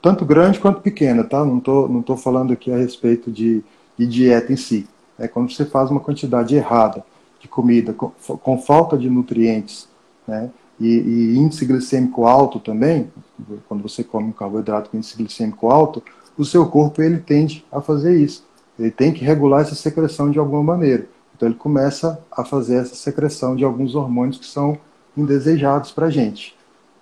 tanto grande quanto pequena, tá? Não tô falando aqui a respeito de dieta em si. É quando você faz uma quantidade errada de comida, com falta de nutrientes, né? E índice glicêmico alto também, quando você come um carboidrato com índice glicêmico alto, o seu corpo ele tende a fazer isso. Ele tem que regular essa secreção de alguma maneira. Então ele começa a fazer essa secreção de alguns hormônios que são indesejados para a gente.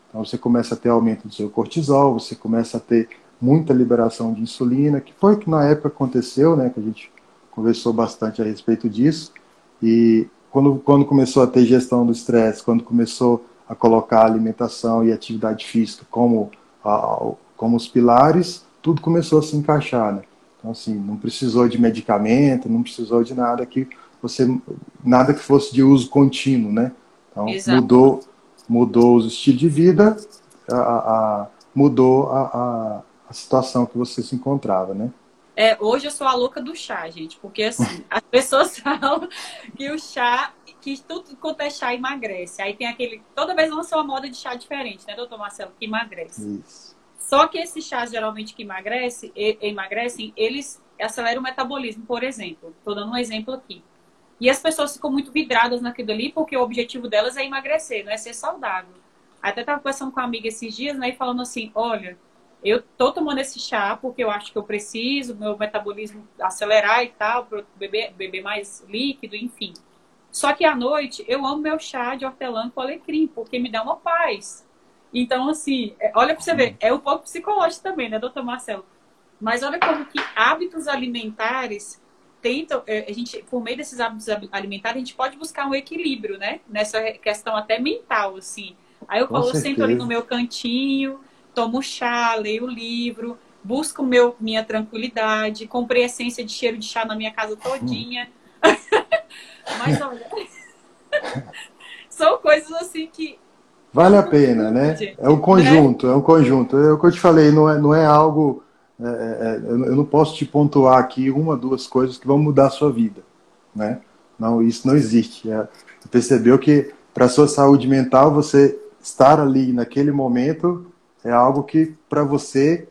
Então você começa a ter aumento do seu cortisol, você começa a ter muita liberação de insulina, que foi o que na época aconteceu, né, que a gente conversou bastante a respeito disso. E quando começou a ter gestão do estresse, quando começou a colocar alimentação e atividade física como os pilares, tudo começou a se encaixar, né? Então, assim, não precisou de medicamento, não precisou de nada que fosse de uso contínuo, né? Então, mudou o estilo de vida, mudou a situação que você se encontrava, né? Hoje eu sou a louca do chá, gente, porque, assim, as pessoas falam que o chá, que tudo quanto é chá emagrece. Aí tem toda vez lançou uma moda de chá diferente, né, doutor Marcelo, que emagrece. Isso. Só que esses chás, geralmente, que emagrecem, eles aceleram o metabolismo, por exemplo. Estou dando um exemplo aqui. E as pessoas ficam muito vidradas naquilo ali, porque o objetivo delas é emagrecer, não é ser saudável. Até estava conversando com uma amiga esses dias, né, e falando assim, olha, eu tô tomando esse chá porque eu acho que eu preciso, meu metabolismo acelerar e tal, para eu beber mais líquido, enfim. Só que à noite, eu amo meu chá de hortelã com alecrim, porque me dá uma paz. Então, assim, olha para você ver, é um pouco psicológico também, né, doutor Marcelo? Mas olha como que hábitos alimentares tentam... A gente, por meio desses hábitos alimentares, a gente pode buscar um equilíbrio, né? Nessa questão até mental, assim. Aí eu sento ali no meu cantinho, tomo chá, leio o livro, busco minha tranquilidade, comprei essência de cheiro de chá na minha casa todinha. Mas olha... São coisas assim que... Vale a pena, né? É um conjunto. É o que eu te falei, não é algo... eu não posso te pontuar aqui 1 ou 2 coisas que vão mudar a sua vida. né? Não, isso não existe. Você percebeu que para a sua saúde mental, você estar ali naquele momento é algo que para você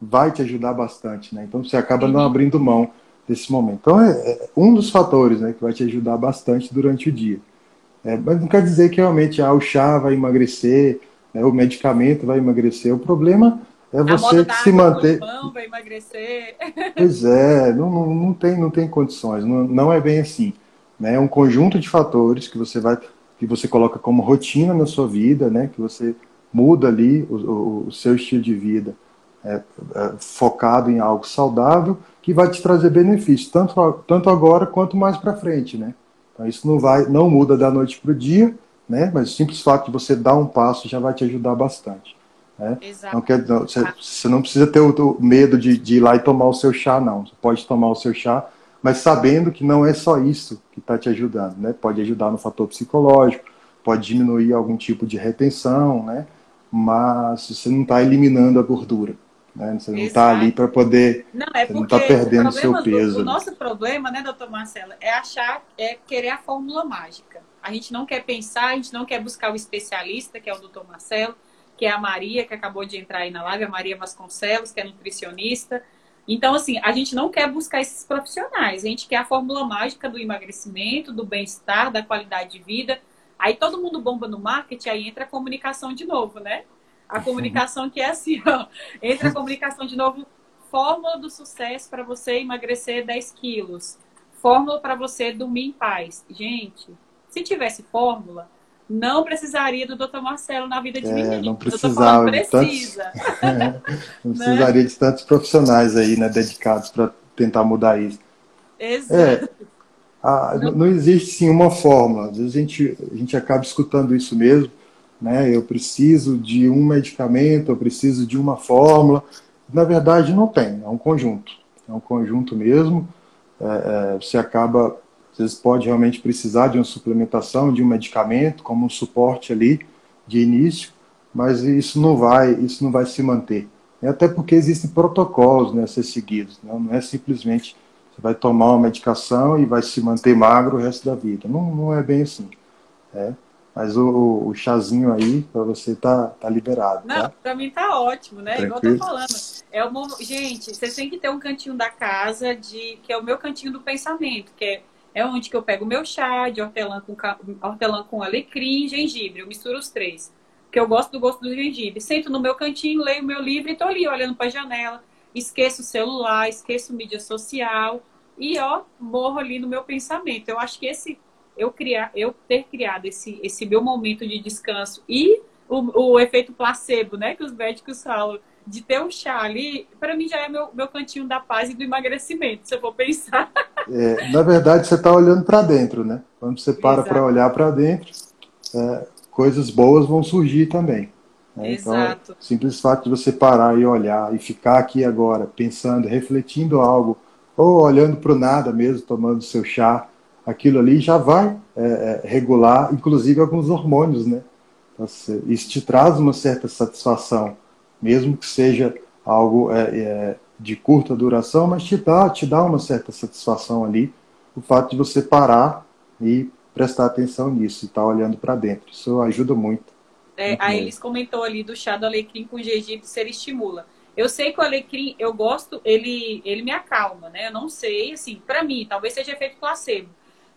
vai te ajudar bastante, né? Então você acaba não abrindo mão desse momento. Então é um dos fatores, né, que vai te ajudar bastante durante o dia. Mas não quer dizer que realmente o chá vai emagrecer, né, o medicamento vai emagrecer. O problema é você se manter... pão vai emagrecer. Pois é, não tem condições, não é bem assim, né? É um conjunto de fatores que você coloca como rotina na sua vida, né? Que você muda ali o seu estilo de vida focado em algo saudável, que vai te trazer benefícios, tanto agora quanto mais para frente, né? Então isso não muda da noite para o dia, né? Mas o simples fato de você dar um passo já vai te ajudar bastante, né? Exato. Você não precisa ter o medo de ir lá e tomar o seu chá, não. Você pode tomar o seu chá, mas sabendo que não é só isso que está te ajudando, né? Pode ajudar no fator psicológico, pode diminuir algum tipo de retenção, né? Mas você não está eliminando a gordura, né? Você não está ali para poder... Não, é porque você não está perdendo o seu peso. O nosso problema, né, doutor Marcelo, é achar, é querer a fórmula mágica. A gente não quer pensar, a gente não quer buscar o especialista, que é o doutor Marcelo, que é a Maria, que acabou de entrar aí na live, a Maria Vasconcelos, que é nutricionista. Então, assim, a gente não quer buscar esses profissionais, a gente quer a fórmula mágica do emagrecimento, do bem-estar, da qualidade de vida. Aí todo mundo bomba no marketing, aí entra a comunicação de novo, né? A comunicação que é assim, ó. Entra a comunicação de novo, fórmula do sucesso para você emagrecer 10 quilos. Fórmula para você dormir em paz. Gente, se tivesse fórmula, não precisaria do Dr. Marcelo na vida de ninguém. Não precisava. Não precisaria de tantos profissionais aí, né, dedicados para tentar mudar isso. Exato. Não existe, sim, uma fórmula. Às vezes a gente acaba escutando isso mesmo, né? Eu preciso de um medicamento, eu preciso de uma fórmula. Na verdade, não tem. É um conjunto mesmo. Você acaba... Vocês podem realmente precisar de uma suplementação, de um medicamento, como um suporte ali de início, mas isso não vai se manter. Até porque existem protocolos, né, a ser seguidos. Não é simplesmente você vai tomar uma medicação e vai se manter magro o resto da vida. Não é bem assim. Mas o chazinho aí, para você, tá liberado. Não, tá? Para mim tá ótimo, né? Tranquilo. Igual eu tô falando. Gente, vocês têm que ter um cantinho da casa, que é o meu cantinho do pensamento, que é onde que eu pego o meu chá de hortelã com alecrim e gengibre. Eu misturo os três, porque eu gosto do gosto do gengibre. Sento no meu cantinho, leio meu livro e tô ali olhando para a janela. Esqueço o celular, esqueço mídia social e, ó, morro ali no meu pensamento. Eu acho que eu ter criado esse meu momento de descanso e o efeito placebo, né, que os médicos falam, de ter um chá ali, para mim já é meu cantinho da paz e do emagrecimento, se eu for pensar. Na verdade, você está olhando para dentro, né? Quando você para para olhar para dentro, coisas boas vão surgir também, né? Exato. Então, o simples fato de você parar e olhar e ficar aqui agora, pensando, refletindo algo, ou olhando para o nada mesmo, tomando seu chá, aquilo ali já vai regular, inclusive, alguns hormônios, né? Então, isso te traz uma certa satisfação, mesmo que seja algo de curta duração, mas te dá uma certa satisfação ali, o fato de você parar e prestar atenção nisso, e estar olhando para dentro. Isso ajuda muito. Muito aí mesmo. Eles comentou ali do chá do alecrim com gengibre, se ele estimula. Eu sei que o alecrim, eu gosto, ele me acalma, né? Eu não sei, assim, para mim, talvez seja efeito placebo.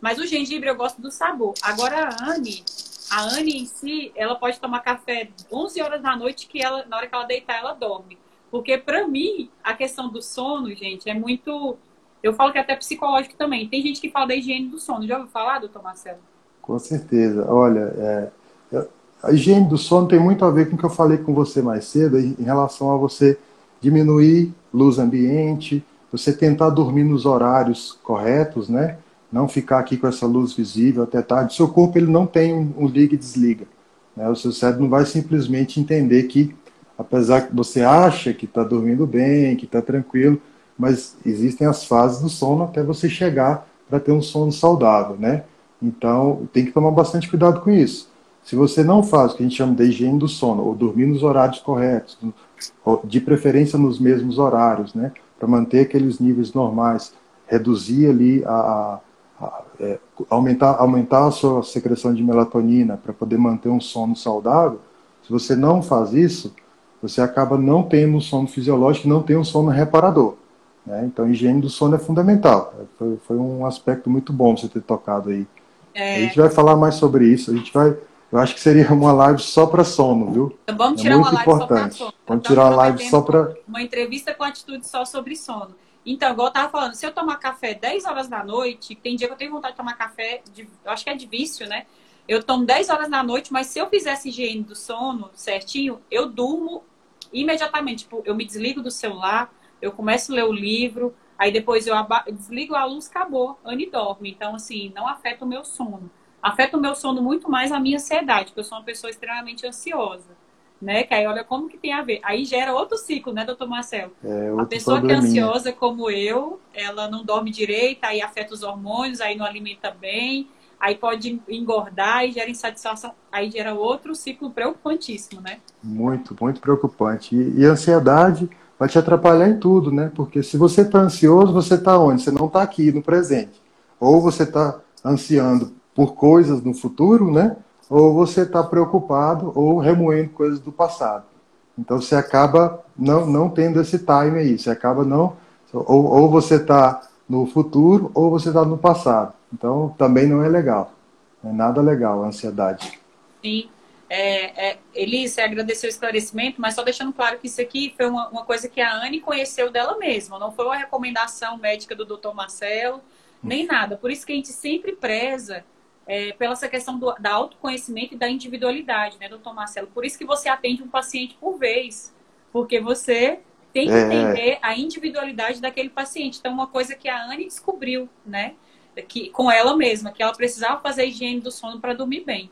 Mas o gengibre eu gosto do sabor. Agora a Anne em si, ela pode tomar café 11 horas da noite, que ela, na hora que ela deitar, ela dorme. Porque, para mim, a questão do sono, gente, é muito... Eu falo que é até psicológico também. Tem gente que fala da higiene do sono. Já ouviu falar, doutor Marcelo? Com certeza. Olha, a higiene do sono tem muito a ver com o que eu falei com você mais cedo, em relação a você diminuir luz ambiente, você tentar dormir nos horários corretos, né? Não ficar aqui com essa luz visível até tarde. Seu corpo, ele não tem um liga e desliga, né? O seu cérebro não vai simplesmente entender que, apesar que você acha que está dormindo bem, que está tranquilo, mas existem as fases do sono até você chegar para ter um sono saudável, né? Então, tem que tomar bastante cuidado com isso. Se você não faz o que a gente chama de higiene do sono, ou dormir nos horários corretos, de preferência nos mesmos horários, né? Para manter aqueles níveis normais, reduzir ali a aumentar a sua secreção de melatonina para poder manter um sono saudável, se você não faz isso, você acaba não tendo um sono fisiológico, não tem um sono reparador. Né? Então, a higiene do sono é fundamental. Foi um aspecto muito bom você ter tocado aí. É. A gente vai falar mais sobre isso. A gente vai... Eu acho que seria uma live só para sono, viu? Então vamos tirar uma live só para sono. Vamos tirar uma live só para... Uma entrevista com atitude só sobre sono. Então, igual eu estava falando, se eu tomar café 10 horas da noite, tem dia que eu tenho vontade de tomar café, eu acho que é de vício, né? Eu tomo 10 horas da noite, mas se eu fizesse higiene do sono certinho, eu durmo imediatamente. Tipo, eu me desligo do celular, eu começo a ler o livro, aí depois eu desligo a luz, acabou, Anne dorme. Então, assim, não afeta o meu sono. Afeta o meu sono muito mais a minha ansiedade, porque eu sou uma pessoa extremamente ansiosa, né? Que aí olha como que tem a ver. Aí gera outro ciclo, né, doutor Marcelo? A pessoa que é ansiosa como eu, ela não dorme direito, aí afeta os hormônios, aí não alimenta bem, aí pode engordar e gera insatisfação, aí gera outro ciclo preocupantíssimo, né? Muito, muito preocupante. E a ansiedade vai te atrapalhar em tudo, né? Porque se você está ansioso, você está onde? Você não está aqui, no presente. Ou você está ansiando por coisas no futuro, né? Ou você está preocupado ou remoendo coisas do passado. Então você acaba não tendo esse time aí. Você acaba não... Ou você está no futuro ou você está no passado. Então também não é legal. Não é nada legal a ansiedade. Sim. Eli, você agradeceu o esclarecimento, mas só deixando claro que isso aqui foi uma coisa que a Anne conheceu dela mesma. Não foi uma recomendação médica do Dr. Marcelo, nem nada. Por isso que a gente sempre preza... pela essa questão da autoconhecimento e da individualidade, né, doutor Marcelo? Por isso que você atende um paciente por vez, porque você tem que entender a individualidade daquele paciente. Então, uma coisa que a Anne descobriu, né, que, com ela mesma, que ela precisava fazer a higiene do sono para dormir bem.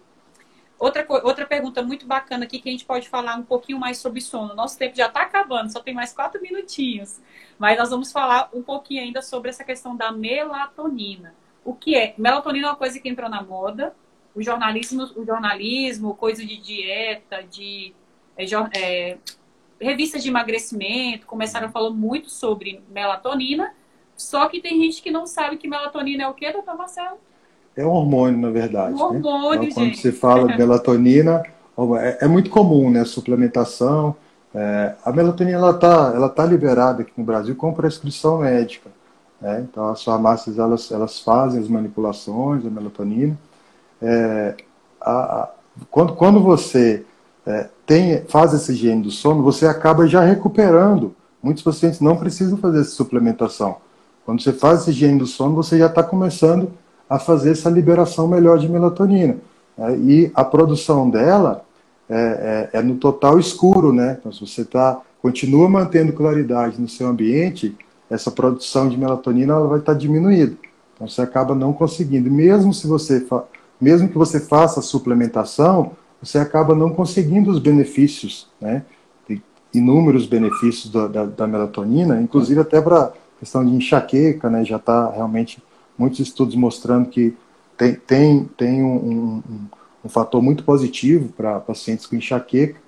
Outra pergunta muito bacana aqui, que a gente pode falar um pouquinho mais sobre sono. Nosso tempo já está acabando, só tem mais 4 minutinhos. Mas nós vamos falar um pouquinho ainda sobre essa questão da melatonina. O que é? Melatonina é uma coisa que entrou na moda. O jornalismo, coisa de dieta, de revistas de emagrecimento, começaram a falar muito sobre melatonina. Só que tem gente que não sabe que melatonina é o quê, doutor Marcelo? É um hormônio, na verdade. Um hormônio, né? Então, quando se fala de melatonina, é muito comum, né? A suplementação. A melatonina ela tá liberada aqui no Brasil com prescrição médica. Então as farmácias elas fazem as manipulações da melatonina. Quando você faz essa higiene do sono, você acaba já recuperando. Muitos pacientes não precisam fazer essa suplementação. Quando você faz essa higiene do sono, você já está começando a fazer essa liberação melhor de melatonina, e a produção dela é no total escuro, né? Então se você continua mantendo claridade no seu ambiente, essa produção de melatonina ela vai estar diminuída. Então você acaba não conseguindo. Mesmo que você faça a suplementação, você acaba não conseguindo os benefícios, né? Tem inúmeros benefícios da melatonina, inclusive até para questão de enxaqueca, né? Já está realmente muitos estudos mostrando que tem um fator muito positivo para pacientes com enxaqueca,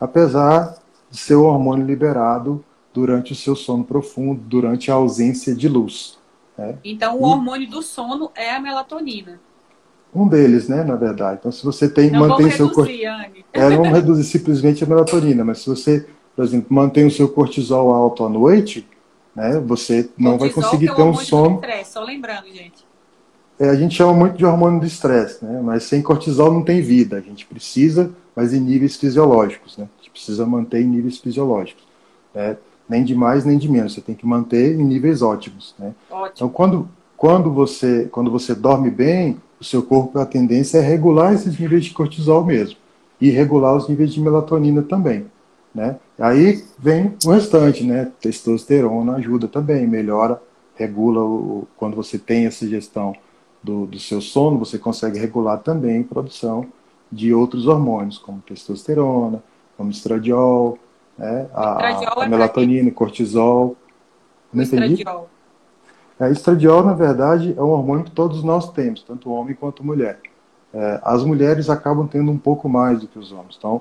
apesar de ser o hormônio liberado durante o seu sono profundo, durante a ausência de luz. Né? Então, o hormônio do sono é a melatonina. Um deles, né, na verdade. Então, se você mantém seu cortisol... Vamos reduzir simplesmente a melatonina, mas se você, por exemplo, mantém o seu cortisol alto à noite, né, você não vai conseguir ter um sono... Do estresse, só lembrando, gente. A gente chama muito de hormônio do estresse, né? Mas sem cortisol não tem vida. A gente precisa, mas em níveis fisiológicos, né? A gente precisa manter em níveis fisiológicos, né? Nem de mais, nem de menos. Você tem que manter em níveis ótimos. Né? Ótimo. Então, quando você dorme bem, o seu corpo, a tendência é regular esses níveis de cortisol mesmo. E regular os níveis de melatonina também. Né? Aí vem o restante, né? Testosterona ajuda também, melhora, regula. Quando você tem essa gestão do seu sono, você consegue regular também a produção de outros hormônios, como testosterona, como estradiol... a melatonina, cortisol. Não entendi? Estradiol. Estradiol, na verdade, é um hormônio que todos nós temos, tanto homem quanto mulher. As mulheres acabam tendo um pouco mais do que os homens. Então,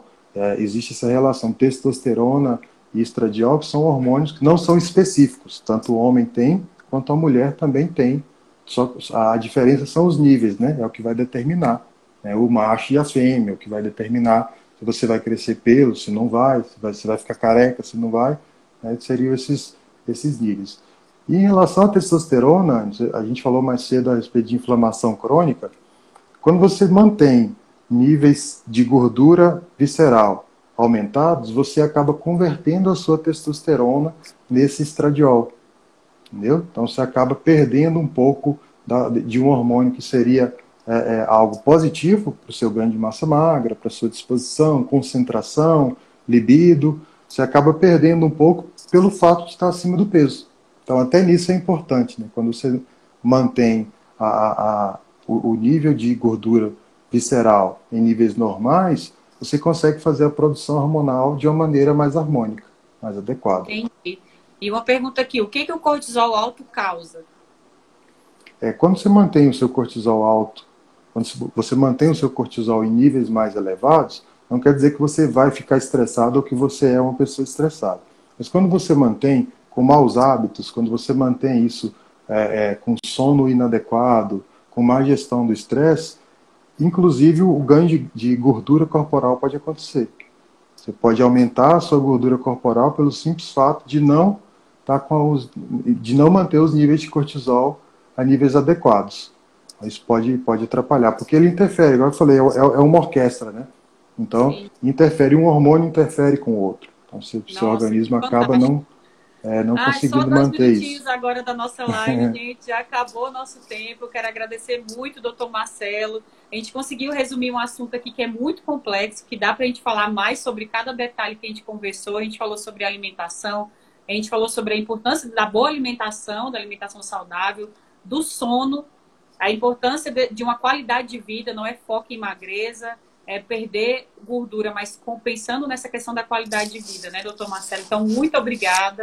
existe essa relação testosterona e estradiol, que são hormônios que não são específicos. Tanto o homem tem, quanto a mulher também tem Só, a diferença são os níveis, né? É o que vai determinar, né? O macho e a fêmea, é o que vai determinar se você vai crescer pelo, se não vai, se vai ficar careca, se não vai, né? Seriam esses níveis. E em relação à testosterona, a gente falou mais cedo a respeito de inflamação crônica. Quando você mantém níveis de gordura visceral aumentados, você acaba convertendo a sua testosterona nesse estradiol, entendeu? Então você acaba perdendo um pouco de um hormônio que seria algo positivo para o seu ganho de massa magra, para a sua disposição, concentração, libido. Você acaba perdendo um pouco pelo fato de estar acima do peso. Então até nisso é importante, né? Quando você mantém o nível de gordura visceral em níveis normais, você consegue fazer a produção hormonal de uma maneira mais harmônica, mais adequada. Entendi. E uma pergunta aqui, o que o cortisol alto causa? Quando você mantém o seu cortisol alto, quando você mantém o seu cortisol em níveis mais elevados, não quer dizer que você vai ficar estressado ou que você é uma pessoa estressada. Mas quando você mantém com maus hábitos, quando você mantém isso com sono inadequado, com má gestão do estresse, inclusive o ganho de gordura corporal pode acontecer. Você pode aumentar a sua gordura corporal pelo simples fato de não manter os níveis de cortisol a níveis adequados. Isso pode atrapalhar, porque ele interfere, igual eu falei, é uma orquestra, né? Então, sim, interfere, um hormônio interfere com o outro. Então, seu organismo acaba não conseguindo manter isso. Só 2 minutinhos agora da nossa live, gente. Já acabou o nosso tempo. Eu quero agradecer muito, doutor Marcelo. A gente conseguiu resumir um assunto aqui que é muito complexo, que dá para a gente falar mais sobre cada detalhe que a gente conversou. A gente falou sobre alimentação, a gente falou sobre a importância da boa alimentação, da alimentação saudável, do sono, a importância de uma qualidade de vida, não é foco em magreza, é perder gordura, mas compensando nessa questão da qualidade de vida, né, doutor Marcelo? Então, muito obrigada.